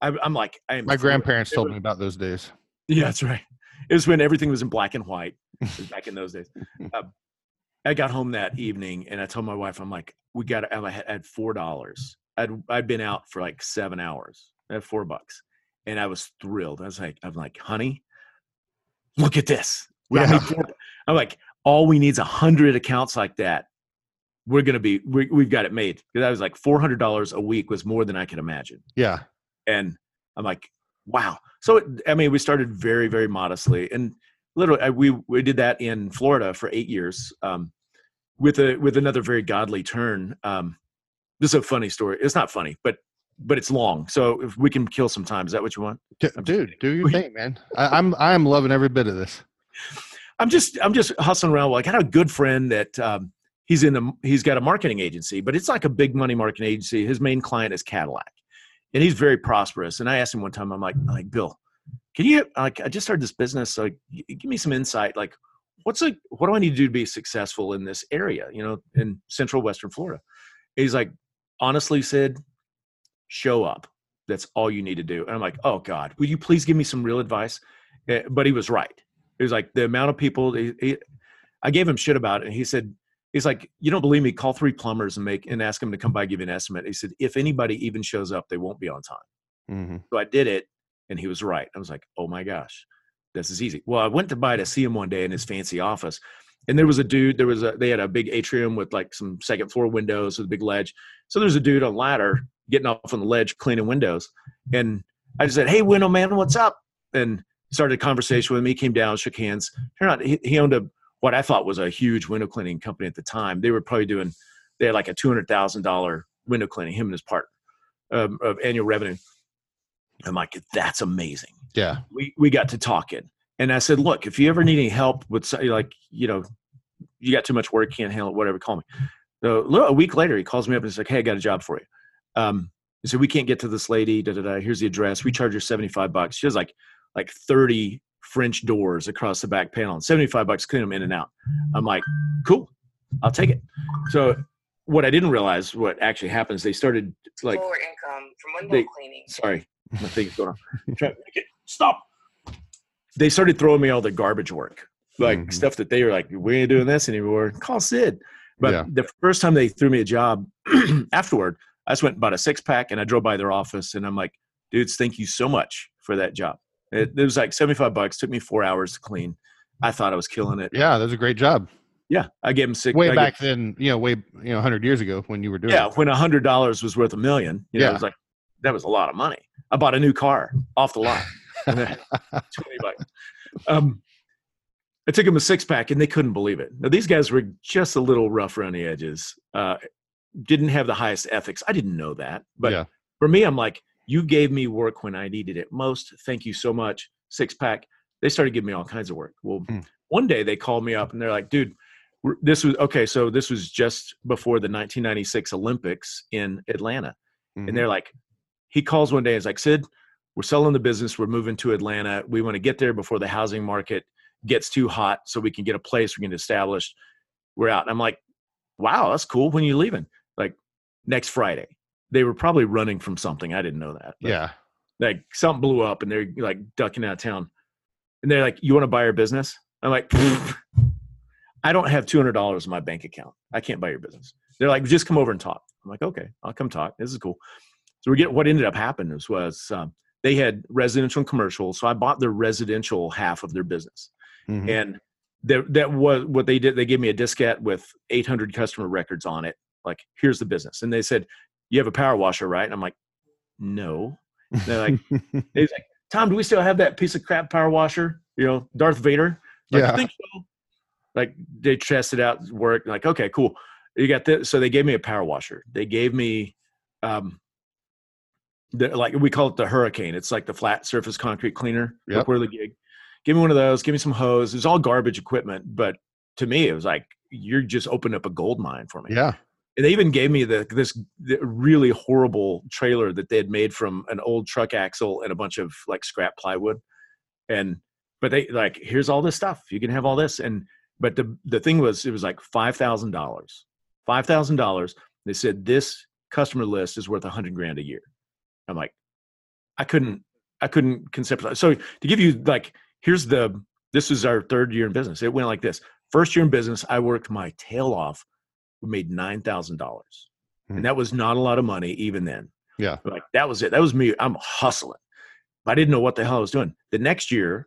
And, uh, I, I'm like, I am my grandparents told me about those days. Yeah, that's right. It was when everything was in black and white back in those days. Uh, I got home that evening, and I told my wife, I'm like, we got to, I had four dollars. I'd, I'd been out for like seven hours. I had four bucks. And I was thrilled. I was like, I'm like, honey, look at this. Yeah. I'm like, all we need is a hundred accounts like that. We're going to be, we, we've got it made. Because I was like, four hundred dollars a week was more than I could imagine. Yeah. And I'm like, wow. So, it, I mean, we started very, very modestly, and literally I, we, we did that in Florida for eight years um, with a, with another very godly turn. Um, this is a funny story. It's not funny, but, but it's long. So if we can kill some time, is that what you want? D- dude, do your thing, man. I, I'm, I'm loving every bit of this. I'm just, I'm just hustling around. Like, I had a good friend that um, he's in the, he's got a marketing agency, but it's like a big money marketing agency. His main client is Cadillac, and he's very prosperous. And I asked him one time, I'm like, I'm like, Bill, can you, like, I just started this business. Like, give me some insight. Like, what's like, what do I need to do to be successful in this area? You know, in central Western Florida. And he's like, honestly, Sid, show up. That's all you need to do. And I'm like, oh God, would you please give me some real advice? But he was right. It was like the amount of people he, he, I gave him shit about it. And he said, he's like, you don't believe me? Call three plumbers and make and ask them to come by and give you an estimate. He said, if anybody even shows up, they won't be on time. Mm-hmm. So I did it, and he was right. I was like, oh my gosh, this is easy. Well, I went to buy to see him one day in his fancy office, and there was a dude. There was a they had a big atrium with like some second floor windows with a big ledge. So there's a dude on a ladder getting off on the ledge cleaning windows, and I just said, hey, window man, what's up? And started a conversation with him. He came down, shook hands. Turned out he, he owned a what I thought was a huge window cleaning company at the time. They were probably doing they had like a two hundred thousand dollar window cleaning. Him and his partner um, of annual revenue. I'm like, that's amazing. Yeah. We we got to talking. And I said, look, if you ever need any help with something like, you know, you got too much work, can't handle it, whatever, call me. So a week later, he calls me up and he's like, hey, I got a job for you. Um, he said, we can't get to this lady. Da, da, da. Here's the address. We charge her seventy-five bucks. She has like, like thirty French doors across the back panel. And seventy-five bucks, clean them in and out. I'm like, cool, I'll take it. So what I didn't realize what actually happens, they started like. Lower income from window they, cleaning. Sorry. My thing's going on. Stop. They started throwing me all the garbage work, like mm-hmm. stuff that they were like, we ain't doing this anymore. Call Sid. But yeah. The first time they threw me a job afterward, I just went and bought a six pack and I drove by their office and I'm like, dudes, thank you so much for that job. It, it was like seventy-five bucks. Took me four hours to clean. I thought I was killing it. Yeah. That was a great job. Yeah. I gave them six. Way I back gave, then, you know, way, you know, a hundred years ago when you were doing yeah, it. Yeah. When a hundred dollars was worth a million, you yeah. know, it was like, that was a lot of money. I bought a new car off the lot. twenty bucks. Um, I took them a six pack and they couldn't believe it. Now these guys were just a little rough around the edges. Uh, didn't have the highest ethics. I didn't know that, but yeah. for me, I'm like, you gave me work when I needed it most. Thank you so much. Six pack. They started giving me all kinds of work. Well, mm. one day they called me up and they're like, dude, this was okay. So this was just before the nineteen ninety-six Olympics in Atlanta. Mm-hmm. And they're like, he calls one day and is like, Sid, we're selling the business. We're moving to Atlanta. We want to get there before the housing market gets too hot so we can get a place. We can establish. We're out. And I'm like, wow, that's cool. When are you leaving? Like next Friday. They were probably running from something. I didn't know that. Yeah. Like something blew up and they're like ducking out of town. And they're like, you want to buy our business? I'm like, I don't have two hundred dollars in my bank account. I can't buy your business. They're like, just come over and talk. I'm like, okay, I'll come talk. This is cool. So we get what ended up happening was um, they had residential and commercial. So I bought the residential half of their business. Mm-hmm. And that, that was what they did. They gave me a diskette with eight hundred customer records on it. Like, here's the business. And they said, you have a power washer, right? And I'm like, no. And they're like, he's like, Tom, do we still have that piece of crap power washer? You know, Darth Vader? Like, yeah. I think so. Like they tested out work. Like, okay, cool. You got this. So they gave me a power washer. They gave me, um, The, like we call it the hurricane. It's like the flat surface concrete cleaner. Yep. Where the gig. Give me one of those. Give me some hose. It was all garbage equipment. But to me, it was like, you're just opening up a gold mine for me. Yeah. And they even gave me the this the really horrible trailer that they had made from an old truck axle and a bunch of like scrap plywood. And, but they like, here's all this stuff. You can have all this. And, but the, the thing was, it was like five thousand dollars, five thousand dollars. They said, this customer list is worth a hundred grand a year. I'm like, I couldn't, I couldn't conceptualize. So to give you like, here's the, this is our third year in business. It went like this. First year in business, I worked my tail off. We made nine thousand dollars. Mm-hmm. And that was not a lot of money even then. Yeah. Like that was it. That was me. I'm hustling. I didn't know what the hell I was doing. The next year,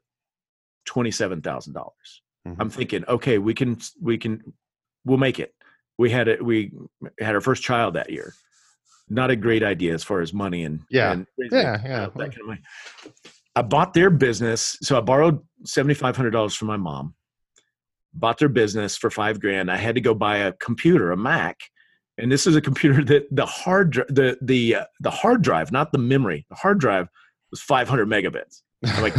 twenty-seven thousand dollars. Mm-hmm. I'm thinking, okay, we can, we can, we'll make it. We had it. We had our first child that year. Not a great idea as far as money and yeah, and yeah, yeah. That kind of money. I bought their business, so I borrowed seventy five hundred dollars from my mom. Bought their business for five grand. I had to go buy a computer, a Mac, and this is a computer that the hard the the uh, the hard drive, not the memory, the hard drive was five hundred megabits. I'm like,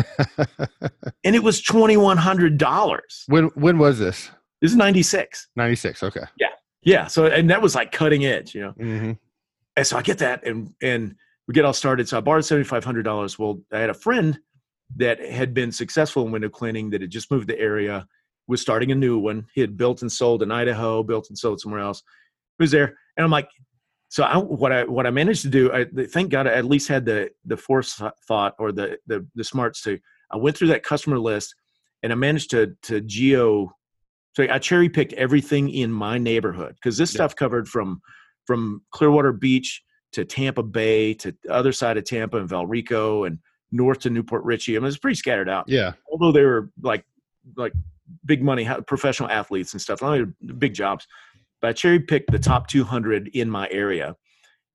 and it was twenty one hundred dollars. When when was this? This is ninety six. Ninety six. Okay. Yeah, yeah. So and that was like cutting edge, you know. Mm-hmm. And so I get that and, and we get all started. So I borrowed seventy-five hundred dollars. Well, I had a friend that had been successful in window cleaning that had just moved the area, was starting a new one. He had built and sold in Idaho, built and sold somewhere else. He was there. And I'm like, so I, what I, what I managed to do, I thank God I at least had the, the forethought or the, the, the smarts to, I went through that customer list and I managed to, to geo So I cherry picked everything in my neighborhood, because this yeah. stuff covered from from Clearwater Beach to Tampa Bay to the other side of Tampa and Valrico and north to Newport Richey. I mean, it was pretty scattered out. Yeah. Although they were like like big money professional athletes and stuff, big jobs. But I cherry picked the top two hundred in my area,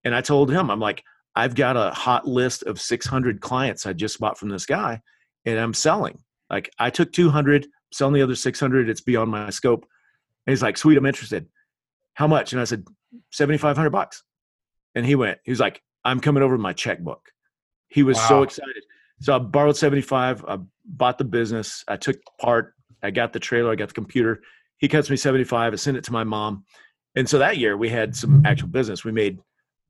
and I told him, I'm like, I've got a hot list of six hundred clients I just bought from this guy, and I'm selling. Like, I took two hundred, selling the other six hundred. It's beyond my scope. And he's like, sweet, I'm interested. How much? And I said, seventy-five hundred bucks. And he went, he was like, I'm coming over with my checkbook. He was wow. so excited. So I borrowed seventy-five. I bought the business. I took part. I got the trailer. I got the computer. He cuts me seventy-five. I sent it to my mom. And so that year we had some actual business. We made,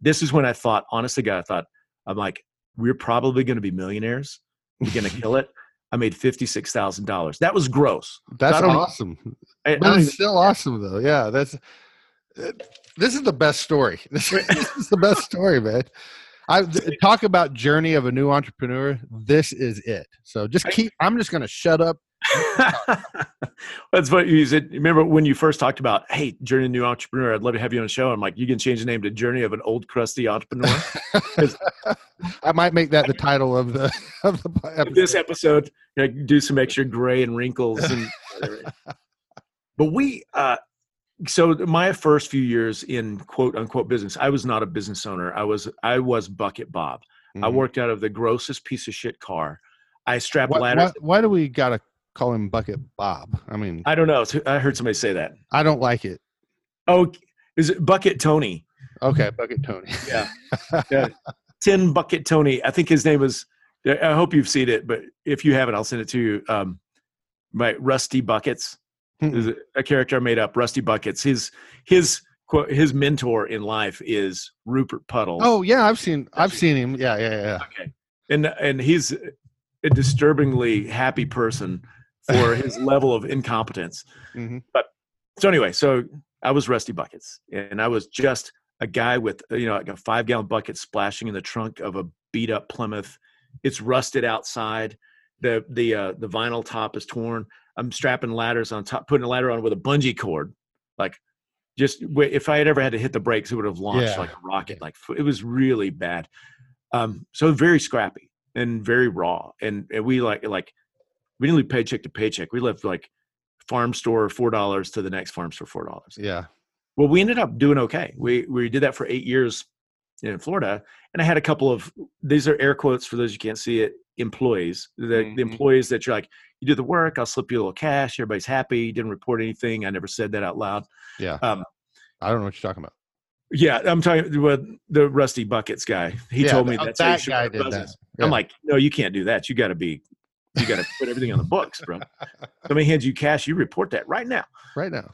this is when I thought, honest to God, I thought, I'm like, we're probably going to be millionaires. We're going to kill it. I made fifty-six thousand dollars. That was gross. That's so awesome. I, but I it's still awesome though. Yeah. That's, uh, this is the best story. This, this is the best story, man. I talk about journey of a new entrepreneur. This is it. So just keep, I'm just going to shut up. That's funny. You said, remember when you first talked about, hey, Journey of a New Entrepreneur, I'd love to have you on the show. I'm like, you can change the name to Journey of an Old Crusty Entrepreneur. I might make that the title of the, of the episode. This episode, you know, do some extra gray and wrinkles. And but we, uh, so my first few years in quote unquote business, I was not a business owner. I was, I was Bucket Bob. Mm-hmm. I worked out of the grossest piece of shit car. I strapped why, ladders. Why, why do we got to call him Bucket Bob? I mean, I don't know. I heard somebody say that. I don't like it. Oh, is it Bucket Tony? Okay, Bucket Tony. Yeah, yeah. Tin Bucket Tony. I think his name was. I hope you've seen it, but if you haven't, I'll send it to you. Um, my Rusty Buckets, is a character I made up. Rusty Buckets. His his quote. His mentor in life is Rupert Puddle. Oh yeah, I've seen. I've seen him. Yeah, yeah, yeah. Okay, and and he's a disturbingly happy person for his level of incompetence. Mm-hmm. But so anyway, so I was Rusty Buckets, and I was just a guy with, you know, like a five gallon bucket splashing in the trunk of a beat up Plymouth. It's rusted outside. The, the, uh, the vinyl top is torn. I'm strapping ladders on top, putting a ladder on with a bungee cord. Like, just if I had ever had to hit the brakes, it would have launched yeah. like a rocket. Like, it was really bad. Um, so very scrappy and very raw. And, and we like, like, we didn't live paycheck to paycheck. We lived like farm store four dollars to the next farm store four dollars. Yeah. Well, we ended up doing okay. We we did that for eight years in Florida. And I had a couple of, these are air quotes for those you can't see it, employees. The, mm-hmm. the employees that you're like, you do the work, I'll slip you a little cash. Everybody's happy. You didn't report anything. I never said that out loud. Yeah. Um, I don't know what you're talking about. Yeah. I'm talking about the Rusty Buckets guy. He yeah, told me that's that guy did that. Yeah. I'm like, no, you can't do that. You got to be you got to put everything on the books, bro. Somebody hands you cash, you report that right now. Right now.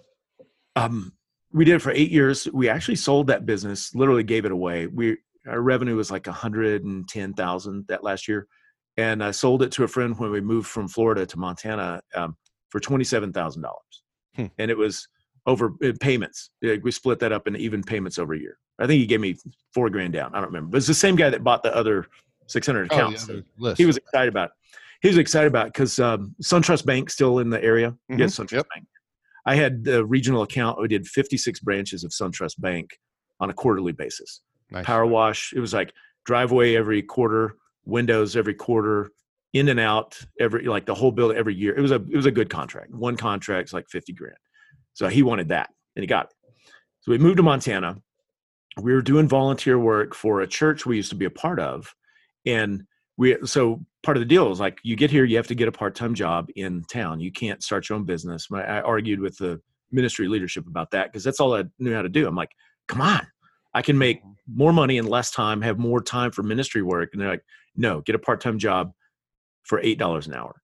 Um, we did it for eight years. We actually sold that business, literally gave it away. We our revenue was like one hundred ten thousand that last year. And I sold it to a friend when we moved from Florida to Montana um, for twenty-seven thousand dollars. Hmm. And it was over in payments. We split that up in even payments over a year. I think he gave me four grand down. I don't remember. But it's the same guy that bought the other six hundred accounts. Oh, yeah, he was excited about it. He was excited about it because um, SunTrust Bank still in the area. Mm-hmm. Yes, SunTrust yep. Bank. I had the regional account. We did fifty-six branches of SunTrust Bank on a quarterly basis. Nice. Power wash. It was like driveway every quarter, windows every quarter, in and out every like the whole building every year. It was a it was a good contract. One contract's like fifty grand. So he wanted that, and he got it. So we moved to Montana. We were doing volunteer work for a church we used to be a part of, and we so. Part of the deal is like you get here, you have to get a part-time job in town. You can't start your own business. I argued with the ministry leadership about that because that's all I knew how to do. I'm like, come on, I can make more money in less time, have more time for ministry work. And they're like, no, get a part-time job for eight dollars an hour.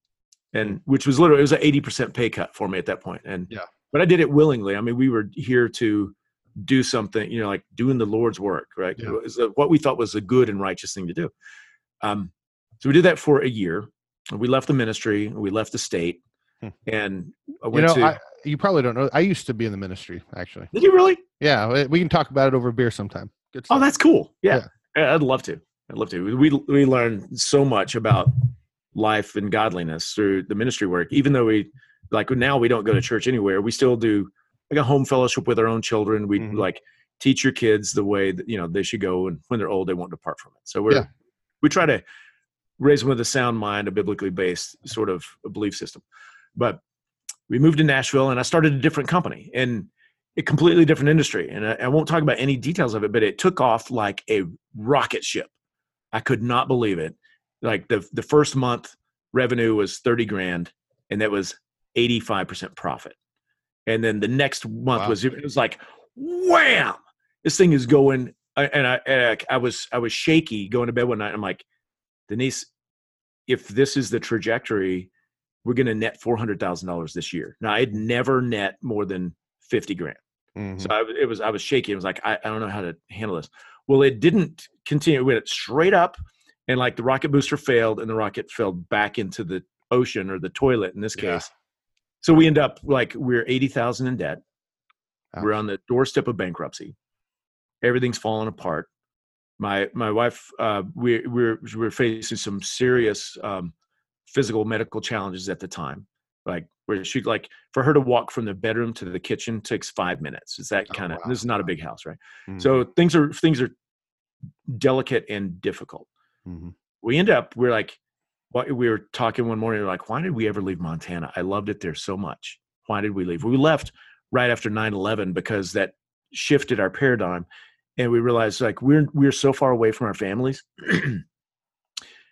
And which was literally, it was an eighty percent pay cut for me at that point. And, yeah, but I did it willingly. I mean, we were here to do something, you know, like doing the Lord's work, right? Yeah. It was what we thought was a good and righteous thing to do. Um, So we did that for a year. We left the ministry. We left the state. And I went you know, to, I, you probably don't know. I used to be in the ministry, actually. Did you really? Yeah. We can talk about it over beer sometime. Good stuff. Oh, that's cool. Yeah. yeah. I'd love to. I'd love to. We we learned so much about life and godliness through the ministry work, even though we like now we don't go to church anywhere. We still do like a home fellowship with our own children. We mm-hmm. like teach your kids the way that, you know, they should go. And when they're old, they won't depart from it. So we're, yeah. we try to raise them with a sound mind, a biblically based sort of a belief system. But we moved to Nashville and I started a different company and a completely different industry. And I, I won't talk about any details of it, but it took off like a rocket ship. I could not believe it. Like the, the first month revenue was thirty grand and that was eighty-five percent profit. And then the next month wow. was, it was like, wham, this thing is going. And I, and I, I was, I was shaky going to bed one night. I'm like, Denise, if this is the trajectory, we're going to net four hundred thousand dollars this year. Now I'd never net more than fifty grand. Mm-hmm. So I, it was, I was shaky. It was like, I, I don't know how to handle this. Well, it didn't continue. We went straight up and like the rocket booster failed and the rocket fell back into the ocean or the toilet in this yeah. case. So we end up like we're eighty thousand in debt. Wow. We're on the doorstep of bankruptcy. Everything's falling apart. My, my wife, uh, we, we're, we're facing some serious, um, physical medical challenges at the time. Like where she, like for her to walk from the bedroom to the kitchen takes five minutes. It's that kind of, oh, wow. this is not wow. a big house. Right. Mm-hmm. So things are, things are delicate and difficult. Mm-hmm. We end up, we're like, what we were talking one morning, we're like, why did we ever leave Montana? I loved it there so much. Why did we leave? We left right after nine eleven because that shifted our paradigm. And we realized like, we're, we're so far away from our families.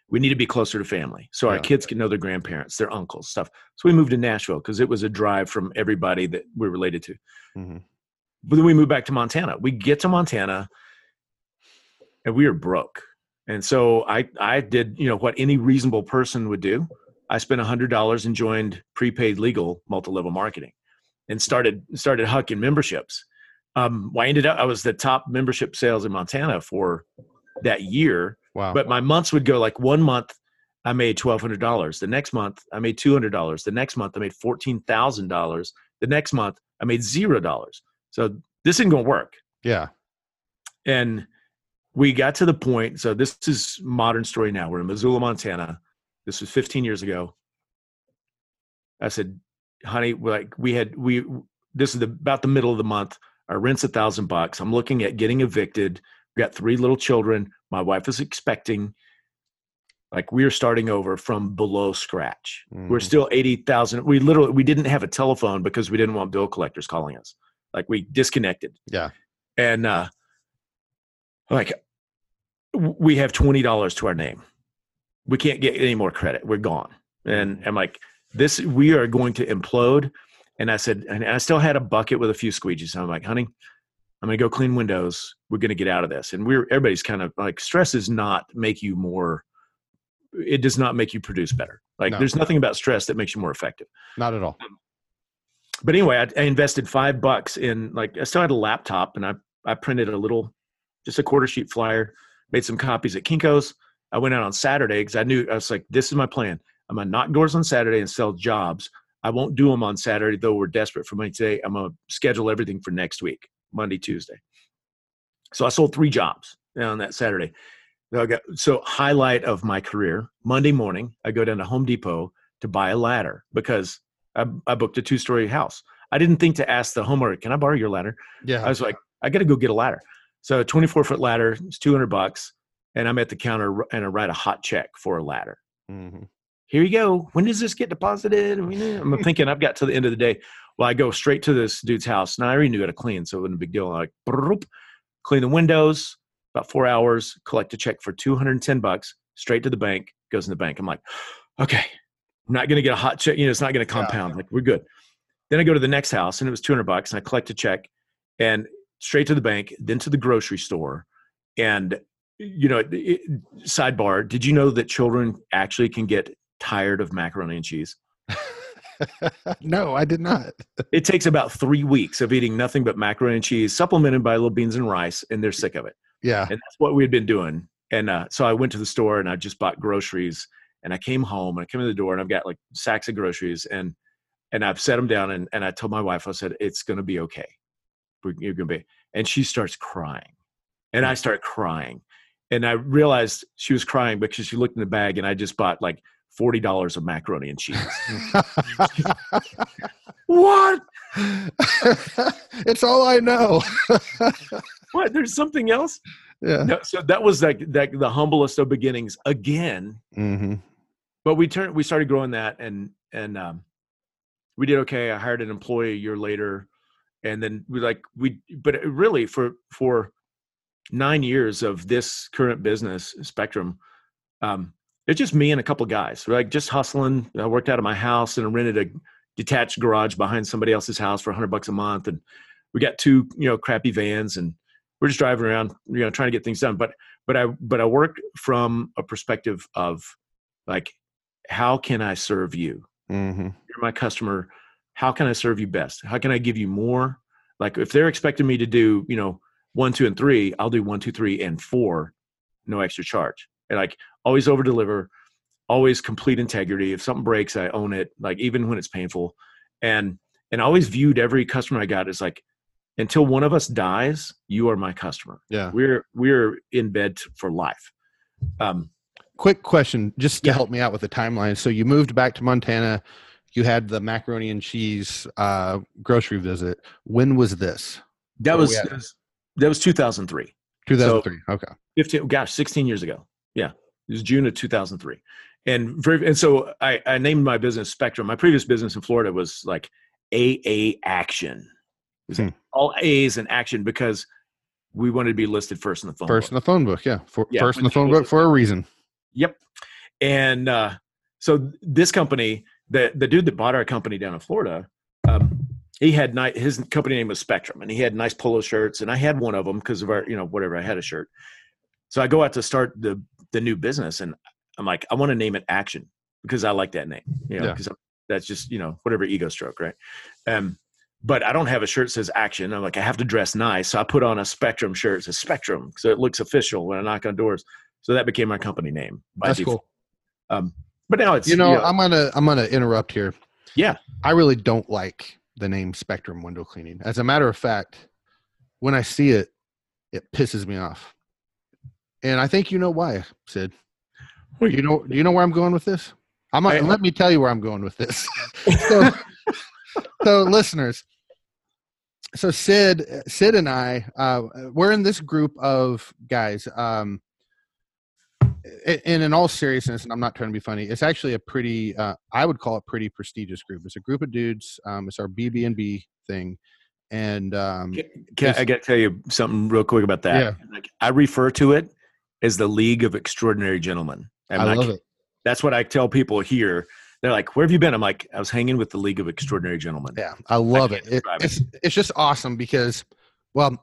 We need to be closer to family. So yeah. our kids can know their grandparents, their uncles, stuff. So we moved to Nashville because it was a drive from everybody that we're related to. Mm-hmm. But then we moved back to Montana. We get to Montana and we are broke. And so I, I did, you know, what any reasonable person would do. I spent a hundred dollars and joined prepaid legal multi-level marketing and started, started hucking memberships. Um, well, I ended up, I was the top membership sales in Montana for that year. Wow. But my months would go like one month I made twelve hundred dollars. The next month I made two hundred dollars. The next month I made fourteen thousand dollars. The next month I made zero dollars. So this isn't going to work. Yeah. And we got to the point. So this is modern story. Now we're in Missoula, Montana. This was fifteen years ago. I said, honey, we're like we had, we, this is the, about the middle of the month. Our rent's a thousand bucks. I'm looking at getting evicted. We got three little children. My wife is expecting. Like we're starting over from below scratch. Mm. We're still eighty thousand. We literally, we didn't have a telephone because we didn't want bill collectors calling us. Like we disconnected. Yeah. And, uh, like we have twenty dollars to our name. We can't get any more credit. We're gone. And I'm like, this, we are going to implode. And I said, and I still had a bucket with a few squeegees. I'm like, honey, I'm going to go clean windows. We're going to get out of this. And we're, everybody's kind of like, stress does not make you more, it does not make you produce better. Like no. there's nothing about stress that makes you more effective. Not at all. Um, but anyway, I, I invested five bucks in like, I still had a laptop and I, I printed a little, just a quarter sheet flyer, made some copies at Kinko's. I went out on Saturday because I knew, I was like, this is my plan. I'm going to knock doors on Saturday and sell jobs. I won't do them on Saturday, though we're desperate for money today. I'm going to schedule everything for next week, Monday, Tuesday. So I sold three jobs on that Saturday. So, I got, so highlight of my career, Monday morning, I go down to Home Depot to buy a ladder because I, I booked a two-story house. I didn't think to ask the homeowner, can I borrow your ladder? Yeah. I was like, I got to go get a ladder. So a twenty-four foot ladder, it's two hundred bucks. And I'm at the counter and I write a hot check for a ladder. Mm-hmm. Here you go. When does this get deposited? I'm thinking I've got to the end of the day. Well, I go straight to this dude's house. And I already knew how to clean, so it wasn't a big deal. I'm like, broop, clean the windows, about four hours, collect a check for two hundred ten bucks, straight to the bank, goes in the bank. I'm like, okay, I'm not going to get a hot check. You know, it's not going to compound. Yeah. Like, we're good. Then I go to the next house, and it was two hundred bucks, and I collect a check. And straight to the bank, then to the grocery store. And, you know, it, it, sidebar, did you know that children actually can get tired of macaroni and cheese? No, I did not. It takes about three weeks of eating nothing but macaroni and cheese, supplemented by little beans and rice, and they're sick of it. Yeah. And that's what we had been doing. And uh, so I went to the store, and I just bought groceries, and I came home, and I came to the door, and I've got like sacks of groceries, and and I've set them down, and, and I told my wife, I said, it's going to be okay. You're going to be, and she starts crying and I start crying. And I realized she was crying because she looked in the bag and I just bought like forty dollars of macaroni and cheese. What? It's all I know. What? There's something else? Yeah. No, so that was like that, the humblest of beginnings again. Mm-hmm. But we turned, we started growing that, and, and, um, we did okay. I hired an employee a year later, and then we like, we, but it really for, for nine years of this current business Spectrum, um, it's just me and a couple of guys. We're like just hustling. I worked out of my house and I rented a detached garage behind somebody else's house for a hundred bucks a month. And we got two, you know, crappy vans, and we're just driving around, you know, trying to get things done. But, but I, but I worked from a perspective of like, how can I serve you? Mm-hmm. You're my customer. How can I serve you best? How can I give you more? Like if they're expecting me to do, you know, one, two, and three, I'll do one, two, three, and four, no extra charge. And like always over deliver, always complete integrity. If something breaks, I own it. Like even when it's painful, and, and I always viewed every customer I got as like, until one of us dies, you are my customer. Yeah. We're, we're in bed for life. Um, Quick question, just to yeah. help me out with the timeline. So you moved back to Montana. You had the macaroni and cheese uh, grocery visit. When was this? That was, that was that was two thousand three. two thousand three. So okay. fifteen. Gosh, sixteen years ago. Yeah, it was June of two thousand three, and very, and so I, I named my business Spectrum. My previous business in Florida was like A A Action. It was hmm. like all A's in action because we wanted to be listed first in the phone. First book. in the phone book, yeah. For, yeah first in the phone book for a reason. Yep. And uh, so this company, the, the dude that bought our company down in Florida, um, he had nice, his company name was Spectrum, and he had nice polo shirts. And I had one of them because of our, you know, whatever, I had a shirt. So I go out to start the, the new business, and I'm like, I want to name it Action because I like that name, you know, because yeah. that's just, you know, whatever, ego stroke. Right. Um, but I don't have a shirt that says Action. I'm like, I have to dress nice. So I put on a Spectrum shirt. It says Spectrum. So it looks official when I knock on doors. So that became my company name. That's default. Cool. Um, but now it's, you know, you know, I'm going to, I'm going to interrupt here. Yeah. I really don't like the name Spectrum Window Cleaning. As a matter of fact, when I see it, it pisses me off. And I think, you know why, Sid, well, you know, you know where I'm going with this? I'm I, let me tell you where I'm going with this. so, so listeners, so Sid, Sid and I, uh, we're in this group of guys, um, and in all seriousness, and I'm not trying to be funny, it's actually a pretty, uh, I would call it pretty prestigious group. It's a group of dudes. Um, it's our B B and B thing. And um, can, can I got to tell you something real quick about that. Yeah. Like, I refer to it as the League of Extraordinary Gentlemen. I'm I not, love it. That's what I tell people here. They're like, where have you been? I'm like, I was hanging with the League of Extraordinary Gentlemen. Yeah, I love I it. it it's, it's just awesome because, well,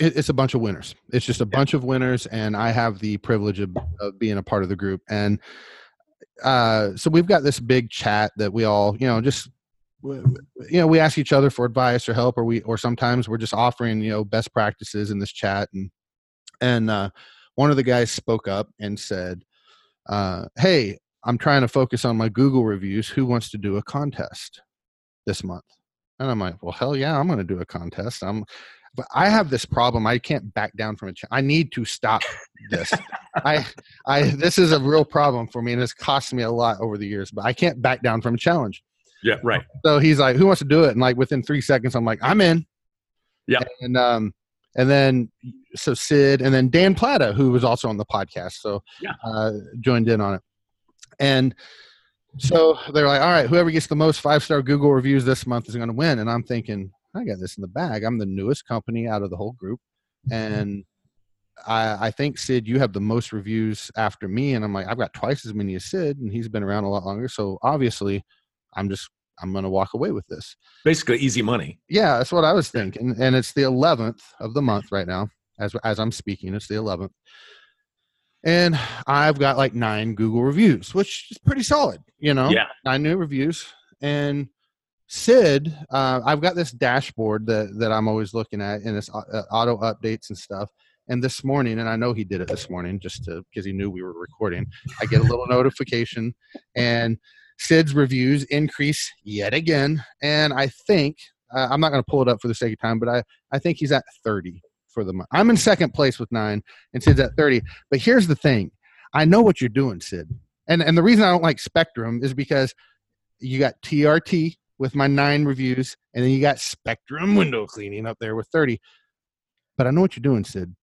it's a bunch of winners. It's just a bunch of winners, and I have the privilege of, of being a part of the group. And uh, so we've got this big chat that we all, you know, just, you know, we ask each other for advice or help, or we, or sometimes we're just offering, you know, best practices in this chat. And and uh, one of the guys spoke up and said, uh, "Hey, I'm trying to focus on my Google reviews. Who wants to do a contest this month?" And I'm like, "Well, hell yeah, I'm going to do a contest." I'm But I have this problem. I can't back down from a ch- I need to stop this. I, I, this is a real problem for me, and it's cost me a lot over the years, but I can't back down from a challenge. Yeah. Right. So he's like, who wants to do it? And like within three seconds, I'm like, I'm in. Yeah. And, um, and then, so Sid and then Dan Plata, who was also on the podcast. So, yeah. uh, joined in on it. And so they're like, all right, whoever gets the most five-star Google reviews this month is going to win. And I'm thinking, I got this in the bag. I'm the newest company out of the whole group. And I, I think, Sid, you have the most reviews after me. And I'm like, I've got twice as many as Sid, and he's been around a lot longer. So obviously I'm just, I'm going to walk away with this. Basically easy money. Yeah. That's what I was thinking. And it's the eleventh of the month right now. As, as I'm speaking, it's the eleventh. And I've got like nine Google reviews, which is pretty solid, you know, yeah. nine new reviews. And Sid, uh, I've got this dashboard that, that I'm always looking at, and it's uh, auto updates and stuff. And this morning, and I know he did it this morning just to, because he knew we were recording, I get a little notification, and Sid's reviews increase yet again. And I think, uh, I'm not going to pull it up for the sake of time, but I, I think he's at thirty for the month. I'm in second place with nine, and Sid's at thirty. But here's the thing. I know what you're doing, Sid. and and the reason I don't like Spectrum is because you got T R T with my nine reviews, and then you got Spectrum Window Cleaning up there with thirty. But I know what you're doing, Sid,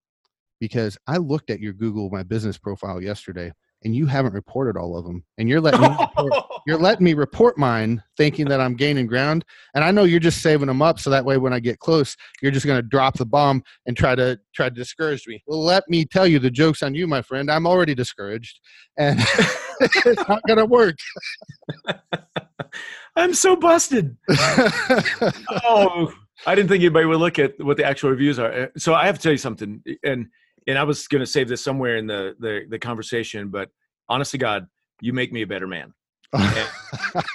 because I looked at your Google My Business profile yesterday, and you haven't reported all of them. And you're letting me report, you're letting me report mine, thinking that I'm gaining ground. And I know you're just saving them up, so that way when I get close, you're just going to drop the bomb and try to try to discourage me. Well, let me tell you, the joke's on you, my friend. I'm already discouraged, and it's not going to work. I'm so busted. Oh, I didn't think anybody would look at what the actual reviews are. So I have to tell you something, and and I was going to save this somewhere in the, the the conversation, but honest to God, you make me a better man, and,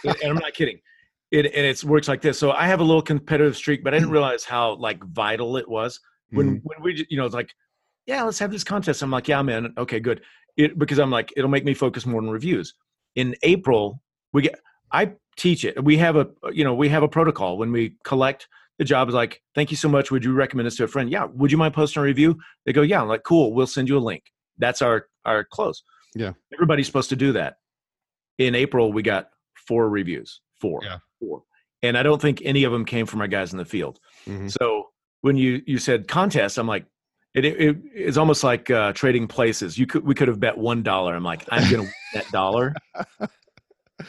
and I'm not kidding. It and it works like this. So I have a little competitive streak, but I didn't realize how like vital it was when mm. when we you know it's like, yeah, let's have this contest. I'm like, yeah, man, okay, good. It because I'm like, it'll make me focus more on reviews. In April, we get. I teach it. We have a, you know, we have a protocol when we collect the job is like, thank you so much. Would you recommend this to a friend? Yeah. Would you mind posting a review? They go, yeah. I'm like, cool. We'll send you a link. That's our, our close. Yeah. Everybody's supposed to do that. In April, we got four reviews, four, yeah. four. And I don't think any of them came from our guys in the field. Mm-hmm. So when you, you said contest, I'm like, it, it it's almost like uh, trading places. You could, we could have bet one dollar. I'm like, I'm going to win that dollar.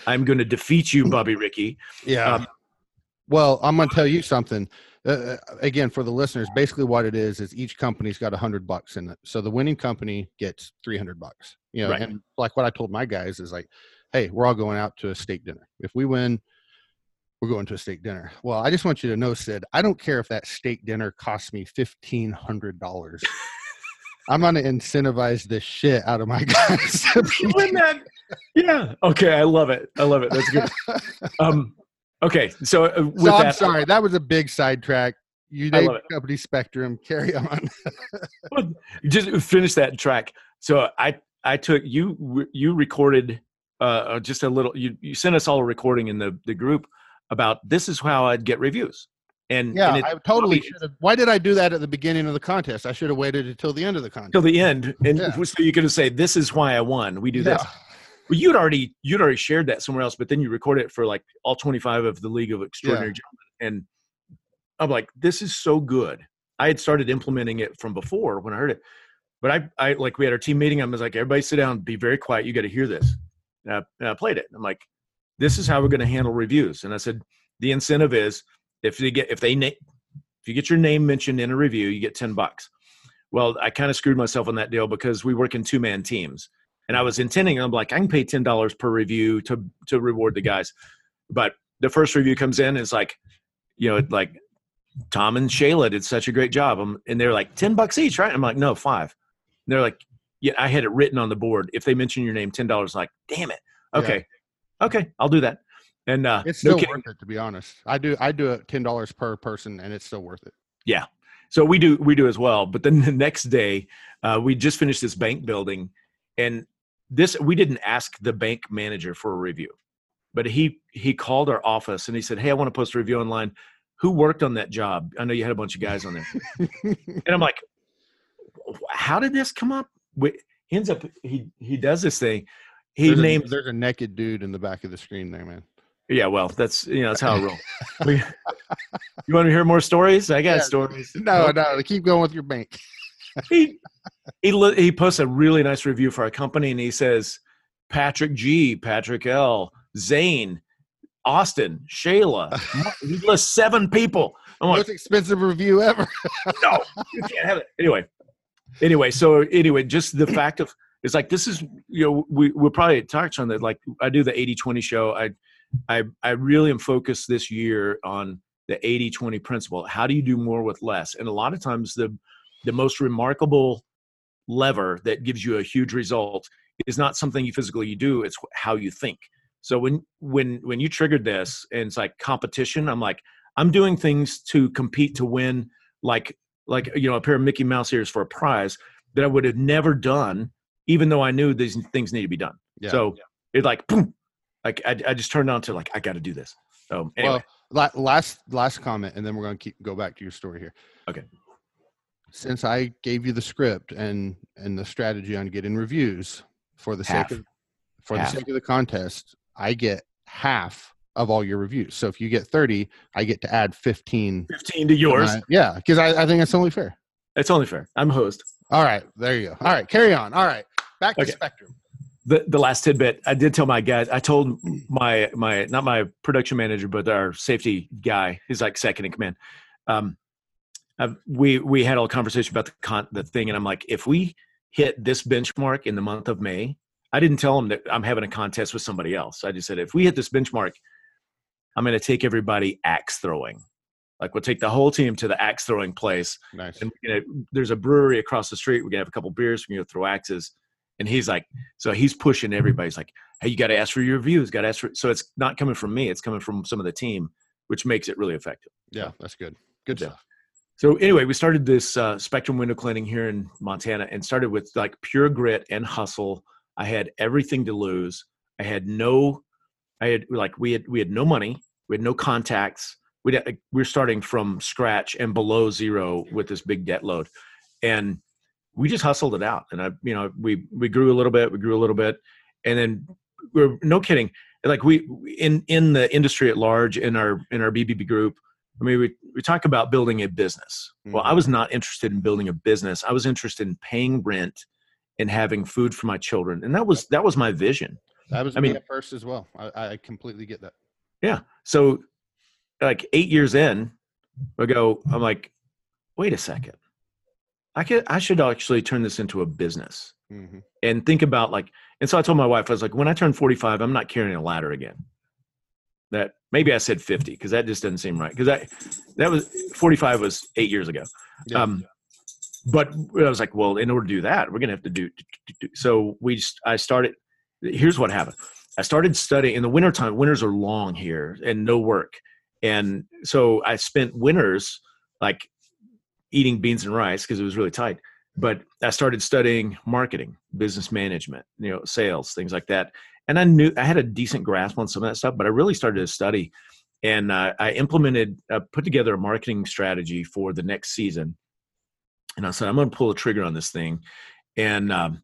I'm going to defeat you, Bobby Ricky. Yeah. Um, well, I'm going to tell you something. Uh, again, for the listeners, basically what it is is each company's got a hundred bucks in it. So the winning company gets three hundred bucks. You know, right. And like what I told my guys is like, hey, we're all going out to a steak dinner. If we win, we're going to a steak dinner. Well, I just want you to know, Sid, I don't care if that steak dinner costs me fifteen hundred dollars. I'm going to incentivize the shit out of my guys. Win that. Yeah. Okay. I love it. I love it. That's good. Um, okay. So, uh, with so I'm that, sorry. That was a big sidetrack. You named company Spectrum. Carry on. Just finish that track. So I, I took you, you recorded uh, just a little, you, you sent us all a recording in the, the group about this is how I'd get reviews. And, yeah, and it, I totally should have. Why did I do that at the beginning of the contest? I should have waited until the end of the contest. Till the end, and yeah. So you could have said, "This is why I won." We do yeah. this. Well, you'd already you'd already shared that somewhere else, but then you record it for like all twenty-five of the League of Extraordinary yeah. Gentlemen, and I'm like, "This is so good." I had started implementing it from before when I heard it, but I, I like we had our team meeting. I was like, "Everybody, sit down, be very quiet. You got to hear this." And I, and I played it. I'm like, "This is how we're going to handle reviews." And I said, "The incentive is." If they get, if they, na- if you get your name mentioned in a review, you get ten bucks. Well, I kind of screwed myself on that deal because we work in two man teams and I was intending, I'm like, I can pay ten dollars per review to, to reward the guys. But the first review comes in and it's like, you know, like Tom and Shayla did such a great job. I'm, and they're like ten bucks each, right? I'm like, no, five. And they're like, yeah, I had it written on the board. If they mention your name, ten dollars, like, damn it. Okay. Yeah. Okay. I'll do that. And uh, it's still no worth it, to be honest. I do, I do it ten dollars per person and it's still worth it. Yeah. So we do, we do as well. But then the next day uh, we just finished this bank building and this, we didn't ask the bank manager for a review, but he, he called our office and he said, hey, I want to post a review online. Who worked on that job? I know you had a bunch of guys on there. And I'm like, how did this come up? We, he ends up, he, he does this thing. He there's named, a, there's a naked dude in the back of the screen there, man. Yeah, well, that's you know that's how I roll. You want to hear more stories? I got yeah, stories. No, no, keep going with your bank. he he he posts a really nice review for our company, and he says, Patrick G, Patrick L, Zane, Austin, Shayla. He lists seven people. I'm like, most expensive review ever. No, you can't have it. Anyway, anyway, so anyway, just the fact of it's like this is you know we we'll probably touch on that. Like I do the eighty twenty show. I. I, I really am focused this year on the eighty twenty principle. How do you do more with less? And a lot of times the, the most remarkable lever that gives you a huge result is not something you physically do. It's how you think. So when, when, when you triggered this and it's like competition, I'm like, I'm doing things to compete, to win, like, like, you know, a pair of Mickey Mouse ears for a prize that I would have never done, even though I knew these things need to be done. Yeah. So yeah. It's like, boom. Like I, I just turned on to like, I got to do this. Um, anyway. Well, last, last comment, and then we're going to keep go back to your story here. Okay. Since I gave you the script and, and the strategy on getting reviews for the Half. sake of for half. the sake of the contest, I get half of all your reviews. So if you get thirty, I get to add fifteen. fifteen to yours. I, yeah, because I, I think that's only fair. It's only fair. I'm a host. All right. There you go. All right. Carry on. All right. Back okay. to Spectrum. The the last tidbit, I did tell my guys, I told my, my not my production manager, but our safety guy, he's like second in command. Um, I've, we we had a conversation about the con, the thing, and I'm like, if we hit this benchmark in the month of May, I didn't tell him that I'm having a contest with somebody else. I just said, if we hit this benchmark, I'm going to take everybody axe throwing. Like we'll take the whole team to the axe throwing place. Nice. And we're gonna, there's a brewery across the street. We're going to have a couple beers. We're going to throw axes. And he's like, so he's pushing everybody. He's like, hey, you got to ask for your reviews. Got to ask for. So it's not coming from me. It's coming from some of the team, which makes it really effective. Yeah, so, that's good. Good yeah. stuff. So anyway, we started this uh, Spectrum Window Cleaning here in Montana and started with like pure grit and hustle. I had everything to lose. I had no, I had like, we had, we had no money. We had no contacts. We had, we were starting from scratch and below zero with this big debt load. And we just hustled it out. And I, you know, we, we grew a little bit, we grew a little bit. And then we're no kidding. Like we, in, in the industry at large, in our, in our B B B group, I mean, we, we talk about building a business. Mm-hmm. Well, I was not interested in building a business. I was interested in paying rent and having food for my children. And that was, that was my vision. That was I mean, at first as well. I, I completely get that. Yeah. So like eight years in, I go, I'm like, wait a second. I could, I should actually turn this into a business mm-hmm. and think about like, and so I told my wife, I was like, when I turn forty-five, I'm not carrying a ladder again. That maybe I said fifty, cause that just doesn't seem right. Cause I, that was forty-five was eight years ago. Yeah. Um, but I was like, well, in order to do that, we're going to have to do, do, do. So we just, I started, here's what happened. I started studying in the wintertime. Winters are long here and no work. And so I spent winters like eating beans and rice because it was really tight. But I started studying marketing, business management, you know, sales, things like that. And I knew I had a decent grasp on some of that stuff, but I really started to study and uh, I implemented, uh, put together a marketing strategy for the next season. And I said, I'm going to pull the trigger on this thing. And um,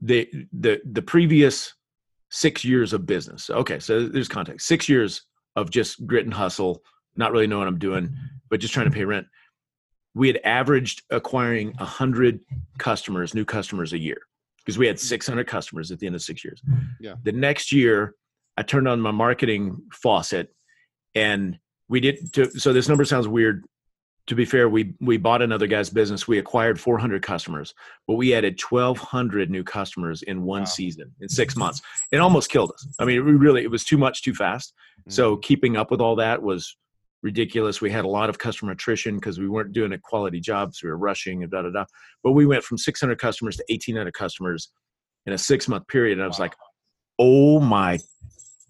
the, the, the previous six years of business. Okay. So there's context, six years of just grit and hustle, not really knowing what I'm doing, but just trying to pay rent. We had averaged acquiring a hundred customers, new customers a year, because we had six hundred customers at the end of six years. Yeah. The next year I turned on my marketing faucet and we did. To, so this number sounds weird. To be fair, we, we bought another guy's business. We acquired four hundred customers, but we added twelve hundred new customers in one wow. season in six months. It almost killed us. I mean, it really, it was too much too fast. Mm-hmm. So keeping up with all that was ridiculous. We had a lot of customer attrition because we weren't doing a quality job. So we were rushing and da, da, da. But we went from six hundred customers to eighteen hundred customers in a six month period. And I was wow. like, oh my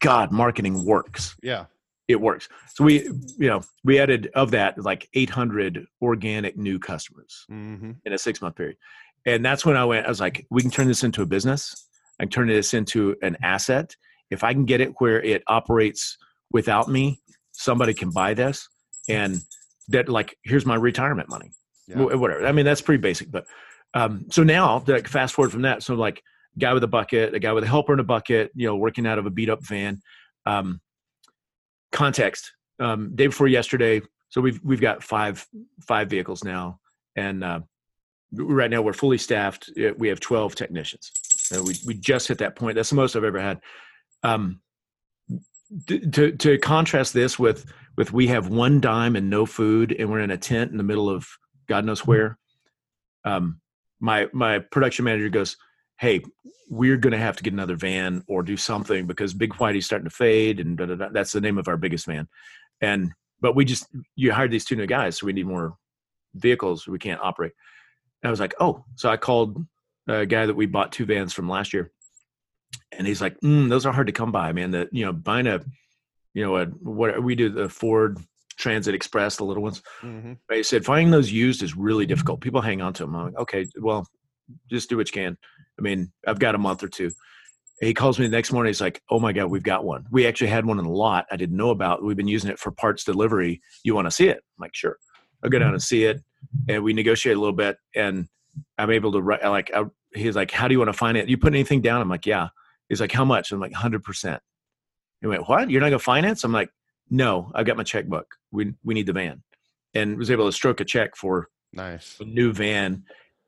God, marketing works. Yeah, it works. So we, you know, we added of that like eight hundred organic new customers mm-hmm. in a six month period. And that's when I went, I was like, we can turn this into a business. I can turn this into an asset. If I can get it where it operates without me, somebody can buy this and that like, here's my retirement money, yeah. whatever. I mean, that's pretty basic, but, um, so now like, fast forward from that. So like guy with a bucket, a guy with a helper in a bucket, you know, working out of a beat up van, um, context, um, day before yesterday. So we've, we've got five, five vehicles now. And, uh, right now we're fully staffed. We have twelve technicians. So we, we just hit that point. That's the most I've ever had. Um, To to contrast this with with we have one dime and no food and we're in a tent in the middle of God knows where. Um, my my production manager goes, "Hey, we're going to have to get another van or do something because Big Whitey's starting to fade." And da, da, da. That's the name of our biggest van. And but we just you hired these two new guys, so we need more vehicles. We can't operate. And I was like, "Oh," so I called a guy that we bought two vans from last year. And he's like, mm, those are hard to come by, man. That, you know, buying a, you know, a, what we do, the Ford Transit Express, the little ones. Mm-hmm. But he said, finding those used is really difficult. People hang on to them. I'm like, okay, well, just do what you can. I mean, I've got a month or two. He calls me the next morning. He's like, oh my God, we've got one. We actually had one in the lot. I didn't know about. We've been using it for parts delivery. You want to see it? I'm like, sure. I'll go down and see it. And we negotiate a little bit. And I'm able to, like, I, he's like, how do you want to finance? You put anything down? I'm like, yeah. He's like, how much? I'm like, one hundred percent. He went, what? You're not going to finance? I'm like, no, I've got my checkbook. We we need the van. And was able to stroke a check for nice. a new van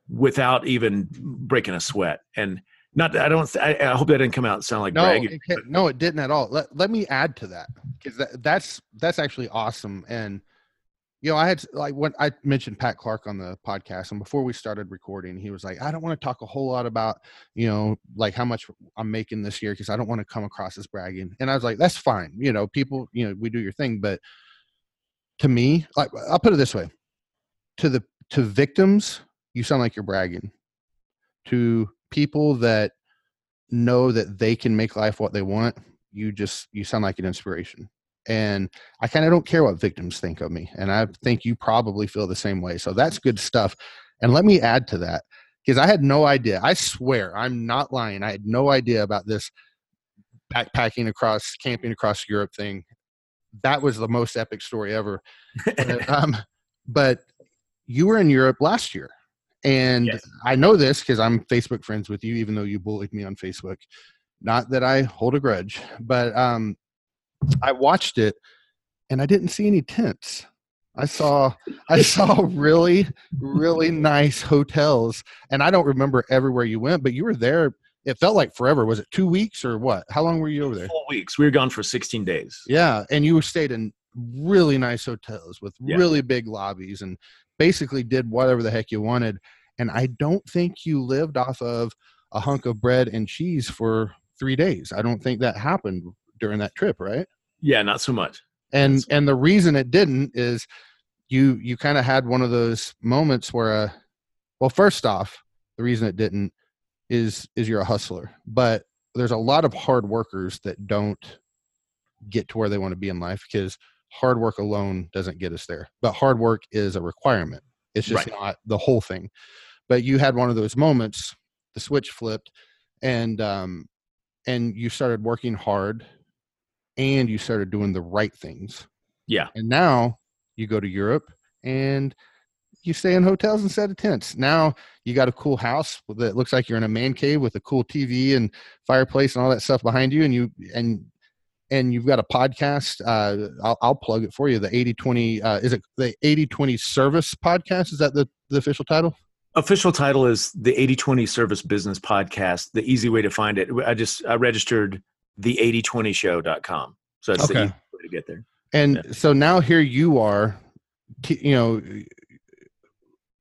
without even breaking a sweat. And not, I don't, I, I hope that didn't come out and sound like no, bragging. It but, no, it didn't at all. Let, let me add to that, because that, that's, that's actually awesome. And, you know, I had, like, when I mentioned Pat Clark on the podcast, and before we started recording, he was like, I don't want to talk a whole lot about, you know, like how much I'm making this year, because I don't want to come across as bragging. And I was like, that's fine. You know, people, you know, we do your thing. But to me, like, I'll put it this way. To the, to victims, you sound like you're bragging. To people that know that they can make life what they want, you just, you sound like an inspiration. And I kind of don't care what victims think of me. And I think you probably feel the same way. So that's good stuff. And let me add to that, because I had no idea. I swear, I'm not lying. I had no idea about this backpacking across, camping across Europe thing. That was the most epic story ever. but, um, but you were in Europe last year. And yes. I know this because I'm Facebook friends with you, even though you bullied me on Facebook. Not that I hold a grudge, but um, I watched it and I didn't see any tents. I saw, I saw really, really nice hotels, and I don't remember everywhere you went, but you were there. It felt like forever. Was it two weeks or what? How long were you over there? Four weeks. We were gone for sixteen days. Yeah. And you stayed in really nice hotels with yeah. really big lobbies, and basically did whatever the heck you wanted. And I don't think you lived off of a hunk of bread and cheese for three days. I don't think that happened during that trip, right? Yeah, not so much. And and the reason it didn't is you you kind of had one of those moments where, uh, well, first off, the reason it didn't is is you're a hustler. But there's a lot of hard workers that don't get to where they want to be in life, because hard work alone doesn't get us there. But hard work is a requirement. It's just right. not the whole thing. But you had one of those moments, the switch flipped, and um, and you started working hard. And you started doing the right things. Yeah. And now you go to Europe and you stay in hotels instead of tents. Now you got a cool house that looks like you're in a man cave with a cool T V and fireplace and all that stuff behind you. And you, and, and you've got a podcast. Uh, I'll, I'll plug it for you. The eighty twenty, uh, is it the eighty twenty Service Podcast? Is that the, the official title? Official title is the eighty twenty Service Business Podcast. The easy way to find it. I just, I registered the eighty twenty show dot com. So that's okay. The easy way to get there. And yeah. So now here you are, you know,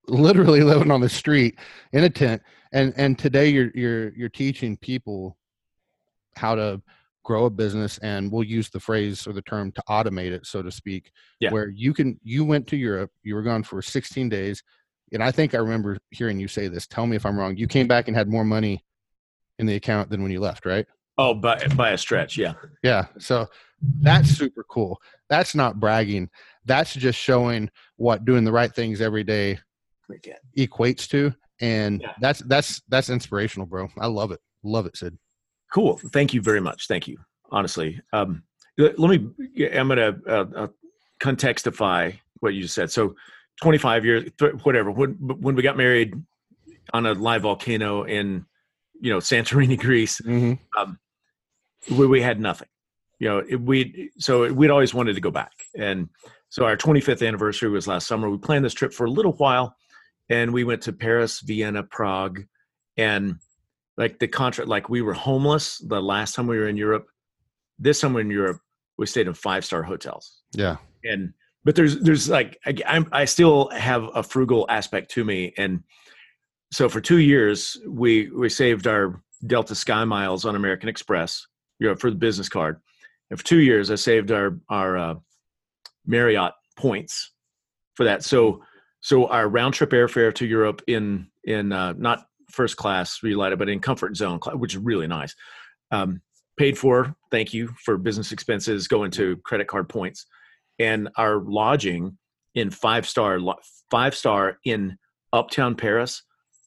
literally living on the street in a tent. And, and today you're, you're, you're teaching people how to grow a business, and we'll use the phrase or the term to automate it, so to speak, yeah. where you can, you went to Europe, you were gone for sixteen days. And I think I remember hearing you say this, tell me if I'm wrong. You came back and had more money in the account than when you left, right? Oh, by, by a stretch, yeah. Yeah, so that's super cool. That's not bragging. That's just showing what doing the right things every day equates to, and yeah. that's that's that's inspirational, bro. I love it. Love it, Sid. Cool. Thank you very much. Thank you, honestly. Um, let me – I'm going to uh, contextify what you just said. So twenty-five years, whatever. When, when we got married on a live volcano in, you know, Santorini, Greece, mm-hmm. um, We, we had nothing, you know, we, so we'd always wanted to go back. And so our twenty-fifth anniversary was last summer. We planned this trip for a little while, and we went to Paris, Vienna, Prague, and like the contract, like we were homeless. The last time we were in Europe, this summer in Europe, we stayed in five-star hotels. Yeah. And, but there's, there's like, I, I'm, I still have a frugal aspect to me. And so for two years, we, we saved our Delta Sky Miles on American Express, you know, for the business card. And for two years, I saved our, our uh, Marriott points for that. So, so our round trip airfare to Europe in, in uh, not first class Relighted, but in comfort zone, which is really nice. Um, paid for, thank you for business expenses going to credit card points, and our lodging in five-star, five-star in uptown Paris.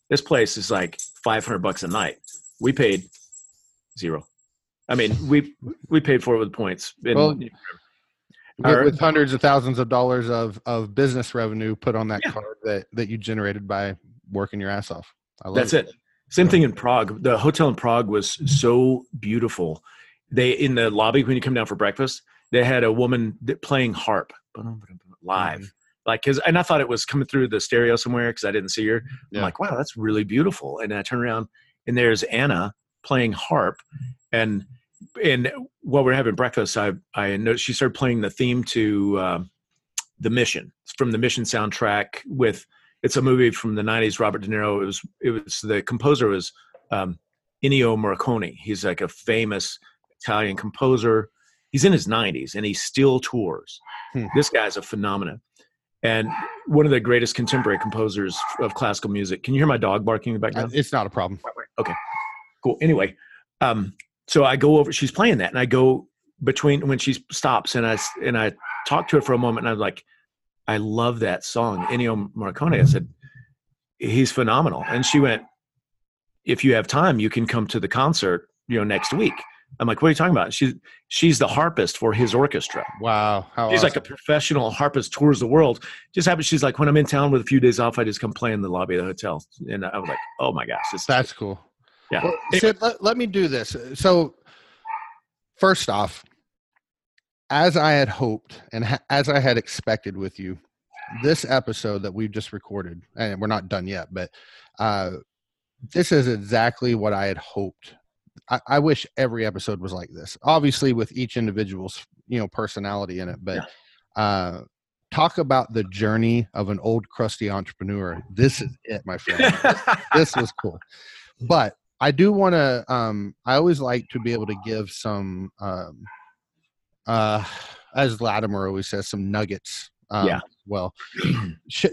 This place is like five hundred bucks a night. We paid zero. I mean, we we paid for it with points. And, well, you know, our, with hundreds of thousands of dollars of, of business revenue put on that yeah. card that, that you generated by working your ass off. I love that's it. it. Same thing in Prague. The hotel in Prague was so beautiful. They, in the lobby, when you come down for breakfast, they had a woman playing harp live. Mm-hmm. Like, cause, and I thought it was coming through the stereo somewhere because I didn't see her. Yeah. I'm like, wow, that's really beautiful. And I turn around and there's Anna playing harp. And and while we're having breakfast, I I noticed she started playing the theme to um, the Mission. It's from the Mission soundtrack. With it's a movie from the nineties. Robert De Niro. It was it was the composer was um, Ennio Morricone. He's like a famous Italian composer. He's in his nineties and he still tours. Hmm. This guy's a phenomenon. And one of the greatest contemporary composers of classical music. Can you hear my dog barking in the background? It's not a problem. Okay, cool. Anyway, um, so I go over, she's playing that, and I go between when she stops, and I, and I talk to her for a moment, and I'm like, I love that song, Ennio Morricone. I said, he's phenomenal. And she went, if you have time, you can come to the concert, you know, next week. I'm like, what are you talking about? She's she's the harpist for his orchestra. Wow. How she's awesome. Like a professional harpist, tours the world. Just happened. She's like, when I'm in town with a few days off, I just come play in the lobby of the hotel. And I was like, oh my gosh. This That's is cool. Yeah. Well, anyway. Sid, let, let me do this. So first off, as I had hoped and ha- as I had expected with you, this episode that we've just recorded, and we're not done yet, but uh, this is exactly what I had hoped. I, I wish every episode was like this, obviously with each individual's, you know, personality in it, but yeah. uh, talk about the journey of an old crusty entrepreneur. This is it, my friend. this, this was cool. But I do want to, um, I always like to be able to give some, um, uh, as Latimer always says, some nuggets. Um, yeah. Well,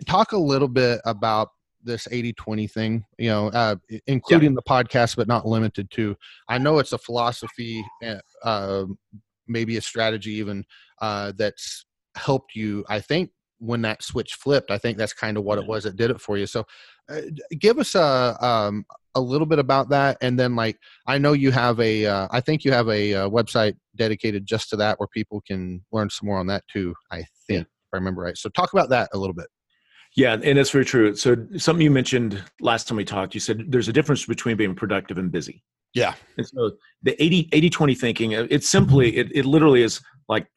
talk a little bit about this eighty twenty thing, you know, uh, including yeah. the podcast, but not limited to. I know it's a philosophy, uh, maybe a strategy even, uh, that's helped you. I think when that switch flipped, I think that's kind of what it was that did it for you. So uh, give us a, um, a little bit about that. And then, like, I know you have a, uh, I think you have a, a website dedicated just to that where people can learn some more on that too, I think, if I remember right. So talk about that a little bit. Yeah, and that's very true. So something you mentioned last time we talked, you said there's a difference between being productive and busy. Yeah. And so the eighty twenty thinking, it's simply, it, it literally is like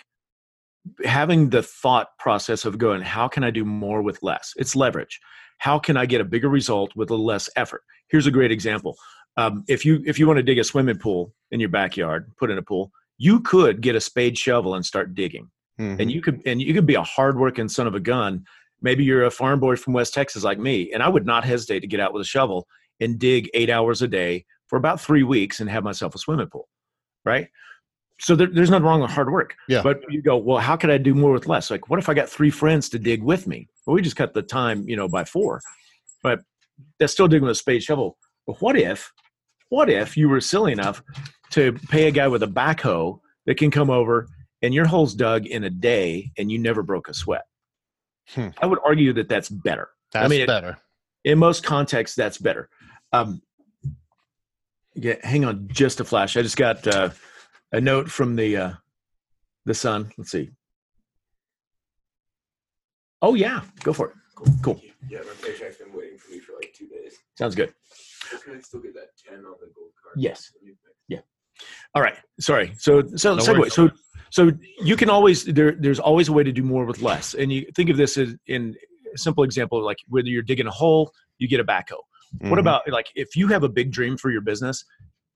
having the thought process of going, how can I do more with less? It's leverage. How can I get a bigger result with a less effort? Here's a great example. Um, if you if you want to dig a swimming pool in your backyard, put in a pool, you could get a spade shovel and start digging. Mm-hmm. And you could and you could be a hardworking son of a gun. Maybe you're a farm boy from West Texas like me, and I would not hesitate to get out with a shovel and dig eight hours a day for about three weeks and have myself a swimming pool, right? So there, there's nothing wrong with hard work. Yeah. But you go, well, how could I do more with less? Like, what if I got three friends to dig with me? Well, we just cut the time, you know, by four. But that's still digging with a spade shovel. But what if, what if you were silly enough to pay a guy with a backhoe that can come over and your hole's dug in a day and you never broke a sweat? Hmm. I would argue that that's better. That's I mean, better. It, in most contexts, that's better. Um, yeah, hang on just a flash. I just got uh, a note from the uh, the Sun. Let's see. Oh, yeah. Go for it. Cool. cool. Yeah, my paycheck's been waiting for me for like two days. Sounds good. So can I still get that ten on the gold card? Yes. Yeah. All right. Sorry. So, so, no segue. So, So you can always, there, there's always a way to do more with less. And you think of this as in a simple example, like whether you're digging a hole, you get a backhoe. Mm-hmm. What about like, if you have a big dream for your business,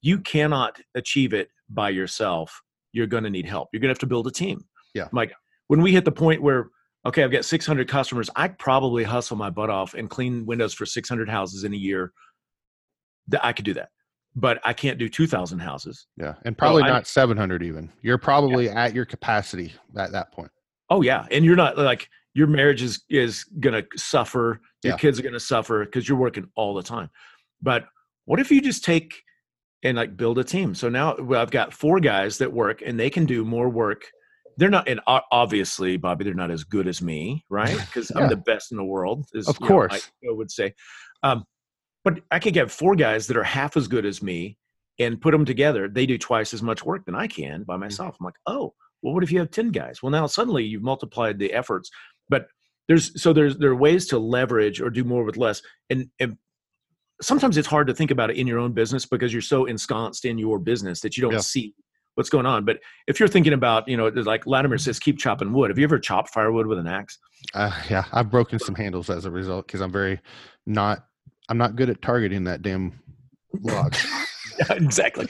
you cannot achieve it by yourself. You're going to need help. You're going to have to build a team. Yeah. Like when we hit the point where, okay, I've got six hundred customers, I probably hustle my butt off and clean windows for six hundred houses in a year. I could do that. But I can't do two thousand houses. Yeah. And probably so not I, seven hundred even. You're probably yeah. at your capacity at that point. Oh yeah. And you're not like your marriage is, is going to suffer. Your yeah. kids are going to suffer because you're working all the time. But what if you just take and like build a team? So now I've got four guys that work and they can do more work. They're not, and obviously Bobby, they're not as good as me, right? Because yeah. I'm the best in the world. Is, of course. You know, I would say, um, but I could get four guys that are half as good as me and put them together. They do twice as much work than I can by myself. I'm like, oh, well, what if you have ten guys? Well, now suddenly you've multiplied the efforts. But there's so there's there are ways to leverage or do more with less. And, and sometimes it's hard to think about it in your own business because you're so ensconced in your business that you don't yeah. see what's going on. But if you're thinking about, you know, like Latimer says, keep chopping wood. Have you ever chopped firewood with an axe? Uh, yeah, I've broken some handles as a result because I'm very not, I'm not good at targeting that damn log. Yeah, exactly.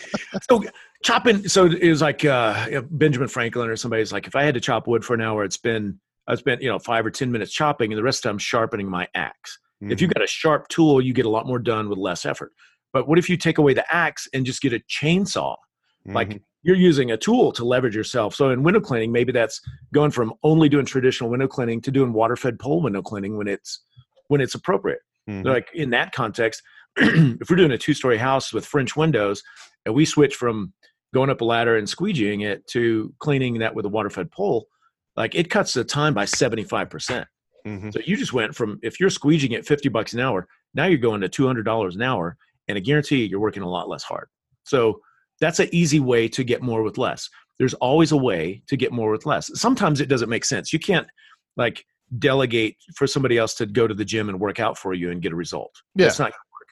So chopping, so it was like uh, Benjamin Franklin or somebody's like, if I had to chop wood for an hour, it's been, I've spent, you know, five or ten minutes chopping and the rest of the time sharpening my axe. Mm-hmm. If you've got a sharp tool, you get a lot more done with less effort. But what if you take away the axe and just get a chainsaw? Mm-hmm. Like you're using a tool to leverage yourself. So in window cleaning, maybe that's going from only doing traditional window cleaning to doing water-fed pole window cleaning when it's, when it's appropriate. Mm-hmm. So like in that context, if we're doing a two-story house with French windows and we switch from going up a ladder and squeegeeing it to cleaning that with a water-fed pole, like it cuts the time by seventy-five percent. Mm-hmm. So you just went from, if you're squeegeeing at fifty bucks an hour, now you're going to two hundred dollars an hour, and I guarantee you're working a lot less hard. So that's an easy way to get more with less. There's always a way to get more with less. Sometimes it doesn't make sense. You can't like delegate for somebody else to go to the gym and work out for you and get a result. Yeah. That's not going to work.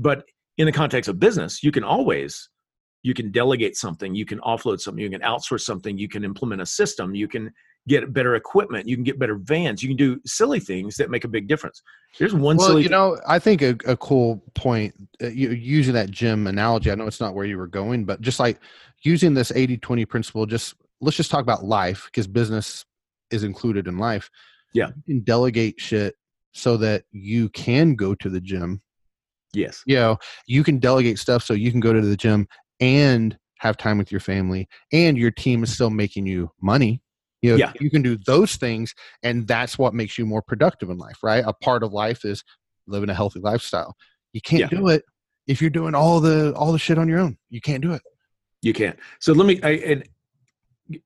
But in the context of business, you can always, you can delegate something, you can offload something, you can outsource something, you can implement a system, you can get better equipment, you can get better vans, you can do silly things that make a big difference. Here's one well, silly you know, I think a, a cool point, uh, you, using that gym analogy, I know it's not where you were going, but just like using this eighty twenty principle, just let's just talk about life because business is included in life. Yeah. You can delegate shit so that you can go to the gym. Yes. You know, you can delegate stuff so you can go to the gym and have time with your family and your team is still making you money. You know, yeah. You can do those things, and that's what makes you more productive in life, right? A part of life is living a healthy lifestyle. You can't yeah. do it if you're doing all the all the shit on your own. You can't do it. You can't. So let me, I, and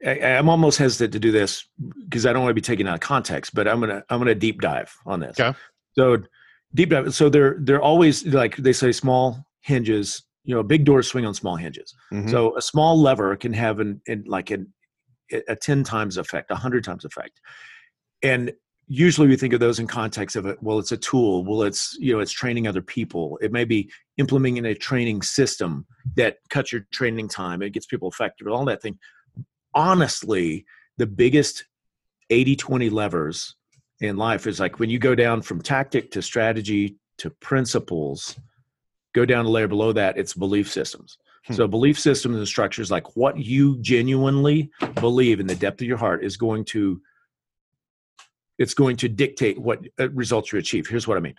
I, I'm almost hesitant to do this because I don't want to be taken out of context, but I'm gonna I'm gonna deep dive on this. Okay. So deep dive. So they're they're always like they say, small hinges. You know, big doors swing on small hinges. Mm-hmm. So a small lever can have an, an like an a ten times effect, a hundred times effect. And usually we think of those in context of it. Well, it's a tool. Well, it's, you know, it's training other people. It may be implementing a training system that cuts your training time. It gets people effective and all that thing. Honestly, the biggest eighty twenty levers in life is like when you go down from tactic to strategy to principles, go down a layer below that, it's belief systems. So belief systems and structures, like what you genuinely believe in the depth of your heart is going to, it's going to dictate what results you achieve. Here's what I mean.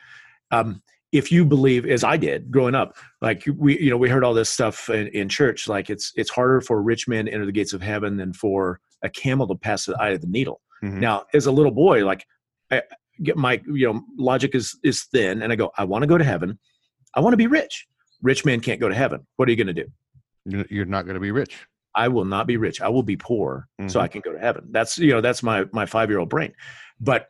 Um, if you believe, as I did growing up, like we, you know, we heard all this stuff in, in church, like it's, it's harder for a rich man to enter the gates of heaven than for a camel to pass the eye of the needle. Mm-hmm. Now, as a little boy, like I get my, you know, logic is, is thin. And I go, I want to go to heaven. I want to be rich. Rich man can't go to heaven. What are you going to do? You're not going to be rich. I will not be rich. I will be poor mm-hmm. so I can go to heaven. That's, you know, that's my, my five-year-old brain. But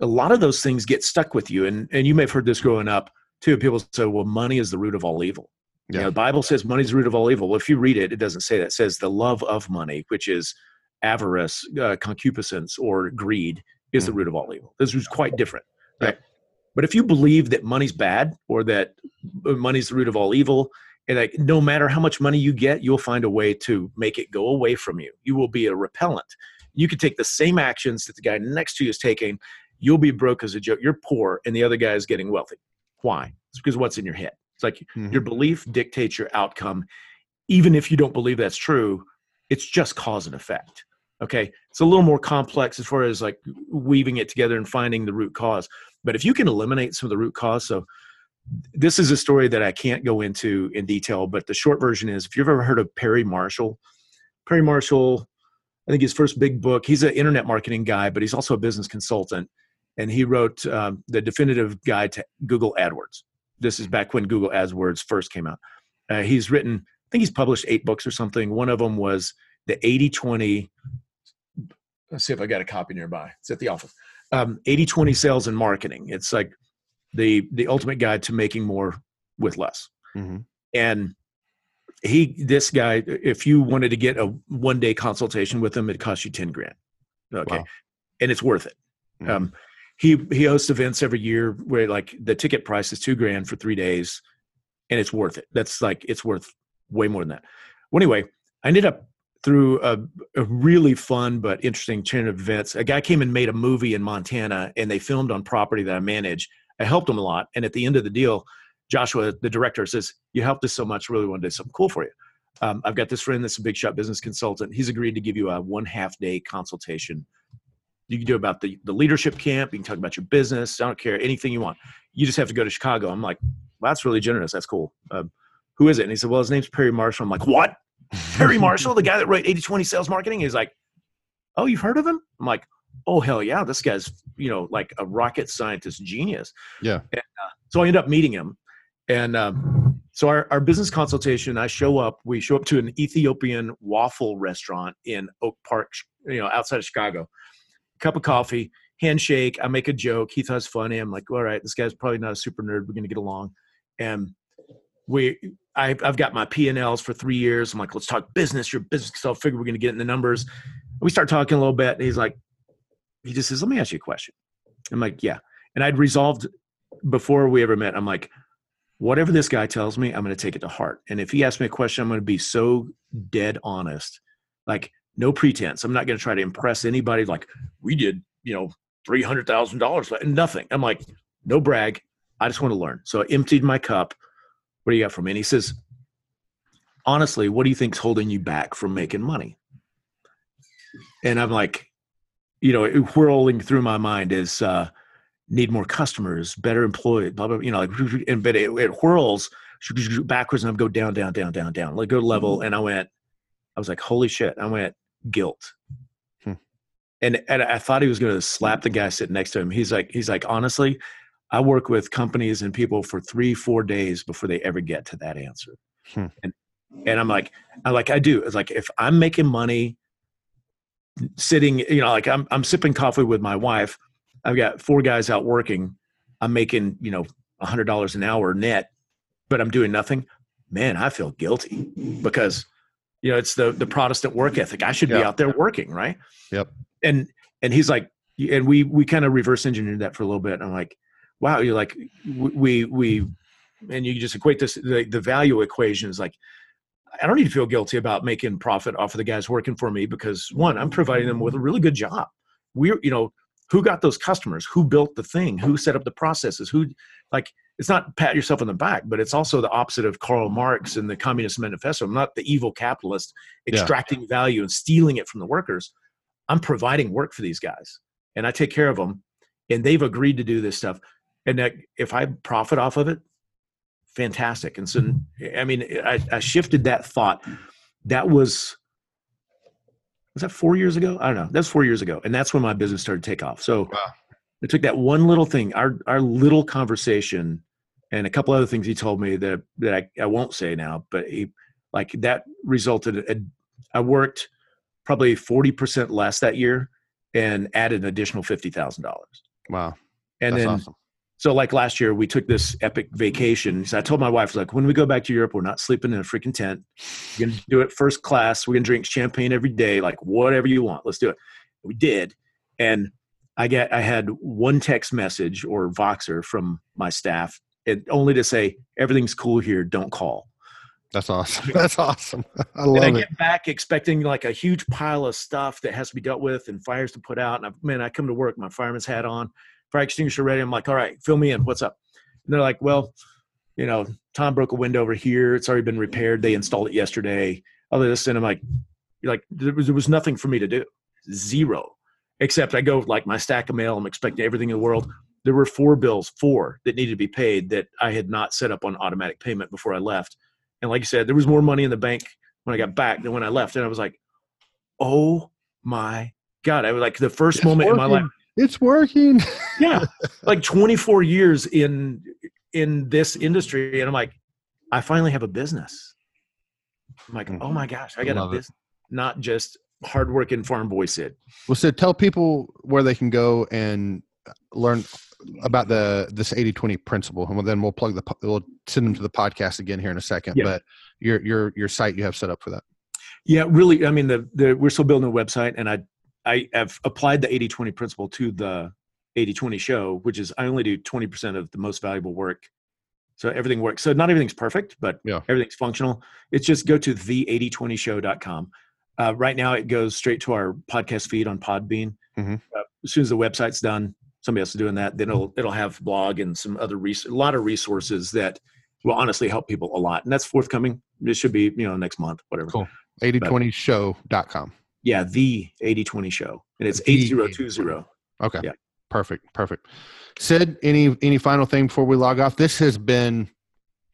a lot of those things get stuck with you. And, and you may have heard this growing up too. People say, well, money is the root of all evil. Yeah. You know, the Bible says money is the root of all evil. Well, if you read it, it doesn't say that. It says the love of money, which is avarice, uh, concupiscence, or greed is mm-hmm. the root of all evil. This is quite different. Right? Yeah. But if you believe that money's bad or that money's the root of all evil, and like no matter how much money you get, you'll find a way to make it go away from you. You will be a repellent. You could take the same actions that the guy next to you is taking. You'll be broke as a joke. You're poor and the other guy is getting wealthy. Why? It's because what's in your head. It's like mm-hmm. your belief dictates your outcome. Even if you don't believe that's true, it's just cause and effect. Okay. It's a little more complex as far as like weaving it together and finding the root cause. But if you can eliminate some of the root cause, so this is a story that I can't go into in detail, but the short version is if you've ever heard of Perry Marshall, Perry Marshall, I think his first big book, he's an internet marketing guy, but he's also a business consultant. And he wrote um, the definitive guide to Google AdWords. This is back when Google AdWords first came out. Uh, he's written, I think he's published eight books or something. One of them was the eighty twenty. Let's see if I got a copy nearby. It's at the office. Um, eighty twenty sales and marketing. It's like the the ultimate guide to making more with less. Mm-hmm. And he, this guy, if you wanted to get a one day consultation with him, it cost you ten grand. Okay, wow. And it's worth it. Mm-hmm. Um, he he hosts events every year where like the ticket price is two grand for three days, and it's worth it. That's like, it's worth way more than that. Well, anyway, I ended up through a, a really fun but interesting chain of events. A guy came and made a movie in Montana, and they filmed on property that I manage. I helped him a lot. And at the end of the deal, Joshua, the director, says, "You helped us so much. Really want to do something cool for you. Um, I've got this friend that's a big shot business consultant. He's agreed to give you a one half day consultation. You can do about the, the leadership camp. You can talk about your business. I don't care, anything you want. You just have to go to Chicago." I'm like, "Well, that's really generous. That's cool. Um, who is it?" And he said, "Well, his name's Perry Marshall." I'm like, "What? Perry Marshall, the guy that wrote eighty twenty Sales Marketing?" He's like, "Oh, you've heard of him?" I'm like, "Oh, hell yeah. This guy's, you know, like a rocket scientist genius." Yeah. And, uh, so I ended up meeting him. And um, so our, our business consultation, I show up, we show up to an Ethiopian waffle restaurant in Oak Park, you know, outside of Chicago. Cup of coffee, handshake. I make a joke. He thought it's funny. I'm like, "All right, this guy's probably not a super nerd. We're going to get along." And we, I, I've got my P and Ls for three years. I'm like, "Let's talk business. Your business." So I figure we're going to get in the numbers. We start talking a little bit. And he's like, he just says, "Let me ask you a question." I'm like, "Yeah." And I'd resolved before we ever met. I'm like, whatever this guy tells me, I'm going to take it to heart. And if he asks me a question, I'm going to be so dead honest. Like, no pretense. I'm not going to try to impress anybody. Like, "We did, you know, three hundred thousand dollars nothing. I'm like, no brag. I just want to learn. So I emptied my cup. "What do you got for me?" And he says, "Honestly, what do you think's holding you back from making money?" And I'm like, you know, whirling through my mind is uh, need more customers, better employed, blah, blah, you know, like, and but it, it whirls backwards, and I go down, down, down, down, down, like go level. And I went, I was like, holy shit. I went, guilt. Hmm. And, and I thought he was going to slap the guy sitting next to him. He's like, he's like, "Honestly, I work with companies and people for three, four days before they ever get to that answer." Hmm. And, and I'm like, I like, I do. It's like, if I'm making money sitting, you know, like I'm, I'm sipping coffee with my wife. I've got four guys out working. I'm making, you know, a hundred dollars an hour net, but I'm doing nothing. Man, I feel guilty because, you know, it's the the Protestant work ethic. I should yep. be out there working, right? Yep. And and he's like, and we we kind of reverse engineered that for a little bit. And I'm like, wow, you're like, we we, and you just equate this the, the value equation is like, I don't need to feel guilty about making profit off of the guys working for me because one, I'm providing them with a really good job. We're, you know, who got those customers? Who built the thing? Who set up the processes? Who, like, it's not pat yourself on the back, but it's also the opposite of Karl Marx and the Communist Manifesto. I'm not the evil capitalist extracting yeah. value and stealing it from the workers. I'm providing work for these guys, and I take care of them, and they've agreed to do this stuff. And that if I profit off of it, fantastic. And so, I mean, I, I shifted that thought. That was, was that four years ago? I don't know. That's four years ago. And that's when my business started to take off. So wow. I took that one little thing, our our little conversation, and a couple other things he told me that that I, I won't say now, but he, like that resulted in, I worked probably forty percent less that year and added an additional fifty thousand dollars. Wow. And that's then, awesome. So like last year, we took this epic vacation. So I told my wife, like, when we go back to Europe, we're not sleeping in a freaking tent. We're going to do it first class. We're going to drink champagne every day, like whatever you want. Let's do it. We did. And I get, I had one text message or Voxer from my staff, and only to say, "Everything's cool here. Don't call." That's awesome. That's awesome. I love it. And I get back expecting like a huge pile of stuff that has to be dealt with and fires to put out. And I, man, I come to work, my fireman's hat on, fire extinguisher ready. I'm like, "All right, fill me in. What's up?" And they're like, "Well, you know, Tom broke a window over here. It's already been repaired. They installed it yesterday." Other this, and I'm like, "You're like there was, there was nothing for me to do. Zero." Except I go like my stack of mail. I'm expecting everything in the world. There were four bills, four that needed to be paid that I had not set up on automatic payment before I left. And like you said, there was more money in the bank when I got back than when I left. And I was like, oh my God. I was like the first it's moment working. in my life. It's working. Yeah. Like twenty-four years in, in this industry. And I'm like, I finally have a business. I'm like, mm-hmm. oh my gosh, I got I a business, it. Not just hardworking farm boy Sid. Well, Sid, tell people where they can go and learn about the this eighty twenty principle, and then we'll plug the we'll send them to the podcast again here in a second. Yeah. But your your your site you have set up for that. Yeah, really. I mean, the, the we're still building a website, and I I have applied the eighty twenty principle to the eighty twenty show, which is I only do twenty percent of the most valuable work. So everything works. So not everything's perfect, but yeah. everything's functional. It's just go to the eighty twenty show dot com. Uh, right now it goes straight to our podcast feed on Podbean. Mm-hmm. Uh, as soon as the website's done, somebody else is doing that. Then it'll, it'll have blog and some other res- a lot of resources that will honestly help people a lot. And that's forthcoming. This should be, you know, next month, whatever. Cool. eighty twenty show dot com. Yeah. The eighty twenty show. And it's eight zero two zero. Okay. Yeah. Perfect. Perfect. Sid, any, any final thing before we log off? This has been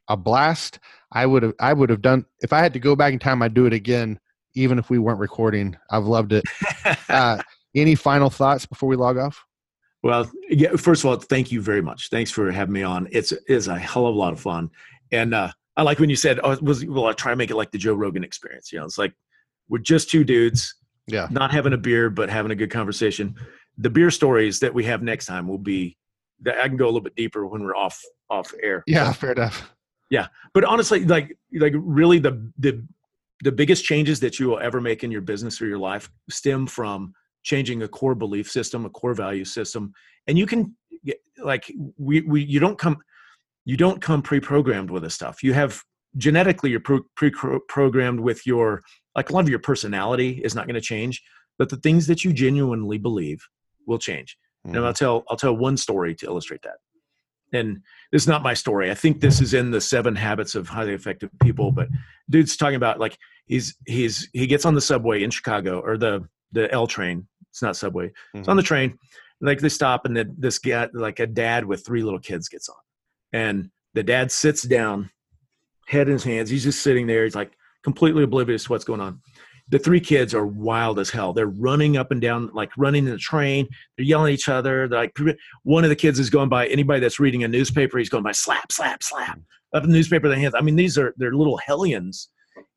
a blast. I would have, I would have done, if I had to go back in time, I'd do it again, even if we weren't recording. I've loved it. Uh, any final thoughts before we log off? Well, yeah, first of all, thank you very much. Thanks for having me on. It's, it's a hell of a lot of fun. And, uh, I like when you said, oh, was, well, I try to make it like the Joe Rogan Experience. You know, it's like, we're just two dudes, yeah, not having a beer, but having a good conversation. The beer stories that we have next time will be that I can go a little bit deeper when we're off, off air. Yeah. Fair enough. Yeah. But honestly, like, like really the, the, the biggest changes that you will ever make in your business or your life stem from changing a core belief system, a core value system. And you can like, we, we, you don't come, you don't come pre-programmed with this stuff. You have genetically, you're pre-programmed with your, like a lot of your personality is not going to change, but the things that you genuinely believe will change. Mm-hmm. And I'll tell, I'll tell one story to illustrate that. And this is not my story. I think this is in the Seven Habits of Highly Effective People, but dude's talking about like, he's, he's, he gets on the subway in Chicago or the, the L train. It's not subway. Mm-hmm. It's on the train. Like they stop and then this guy, like a dad with three little kids gets on. And the dad sits down, head in his hands. He's just sitting there. He's like completely oblivious to what's going on. The three kids are wild as hell. They're running up and down, like running in the train. They're yelling at each other. They're like, one of the kids is going by anybody that's reading a newspaper. He's going by slap, slap, slap up the newspaper in their hands. I mean, these are, they're little hellions.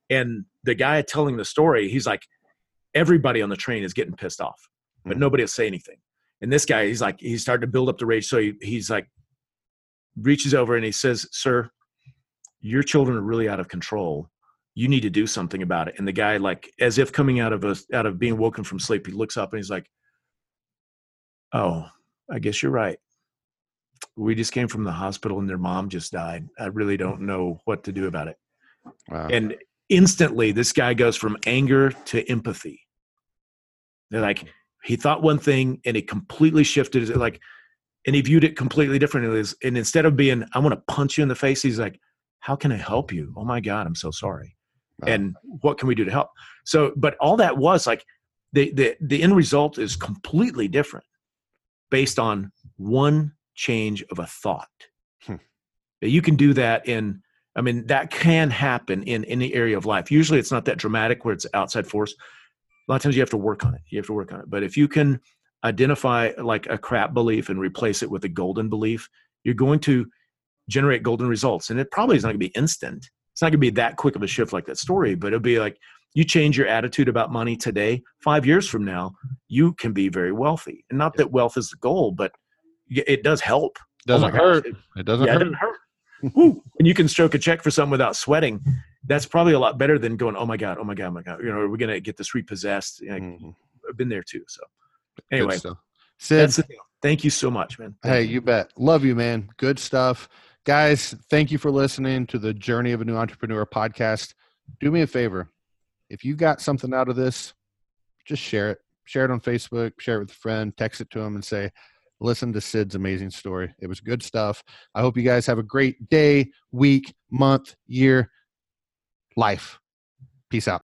And the guy telling the story, he's like, everybody on the train is getting pissed off, but mm-hmm. nobody will say anything. And this guy, he's like, he's starting to build up the rage. So he, he's like, reaches over and he says, sir, your children are really out of control. You need to do something about it. And the guy, like, as if coming out of a, out of being woken from sleep, he looks up and he's like, oh, I guess you're right. We just came from the hospital and their mom just died. I really don't know what to do about it. Wow. And instantly this guy goes from anger to empathy. They're like, he thought one thing and it completely shifted. Like, and he viewed it completely differently. And instead of being, I want to punch you in the face, he's like, how can I help you? Oh my God, I'm so sorry. Wow. And what can we do to help? So, but all that was like, the, the, the end result is completely different based on one change of a thought. Hmm. You can do that in, I mean, that can happen in any area of life. Usually it's not that dramatic where it's outside force. A lot of times you have to work on it. You have to work on it. But if you can identify like a crap belief and replace it with a golden belief, you're going to generate golden results. And it probably is not going to be instant. It's not going to be that quick of a shift like that story, but it'll be like, you change your attitude about money today, five years from now, you can be very wealthy. And not that wealth is the goal, but it does help. Doesn't oh hurt. Gosh. It doesn't yeah, hurt. It doesn't hurt. Ooh, and you can stroke a check for something without sweating. That's probably a lot better than going, oh my God, oh my God, oh my God. You know, are we going to get this repossessed? Like, mm-hmm. I've been there too. So anyway, Sid, that's the deal. Thank you so much, man. Thank hey, you. you bet. Love you, man. Good stuff. Guys, thank you for listening to the Journey of a New Entrepreneur podcast. Do me a favor. If you got something out of this, just share it. Share it on Facebook. Share it with a friend. Text it to them and say, listen to Sid's amazing story. It was good stuff. I hope you guys have a great day, week, month, year, life. Peace out.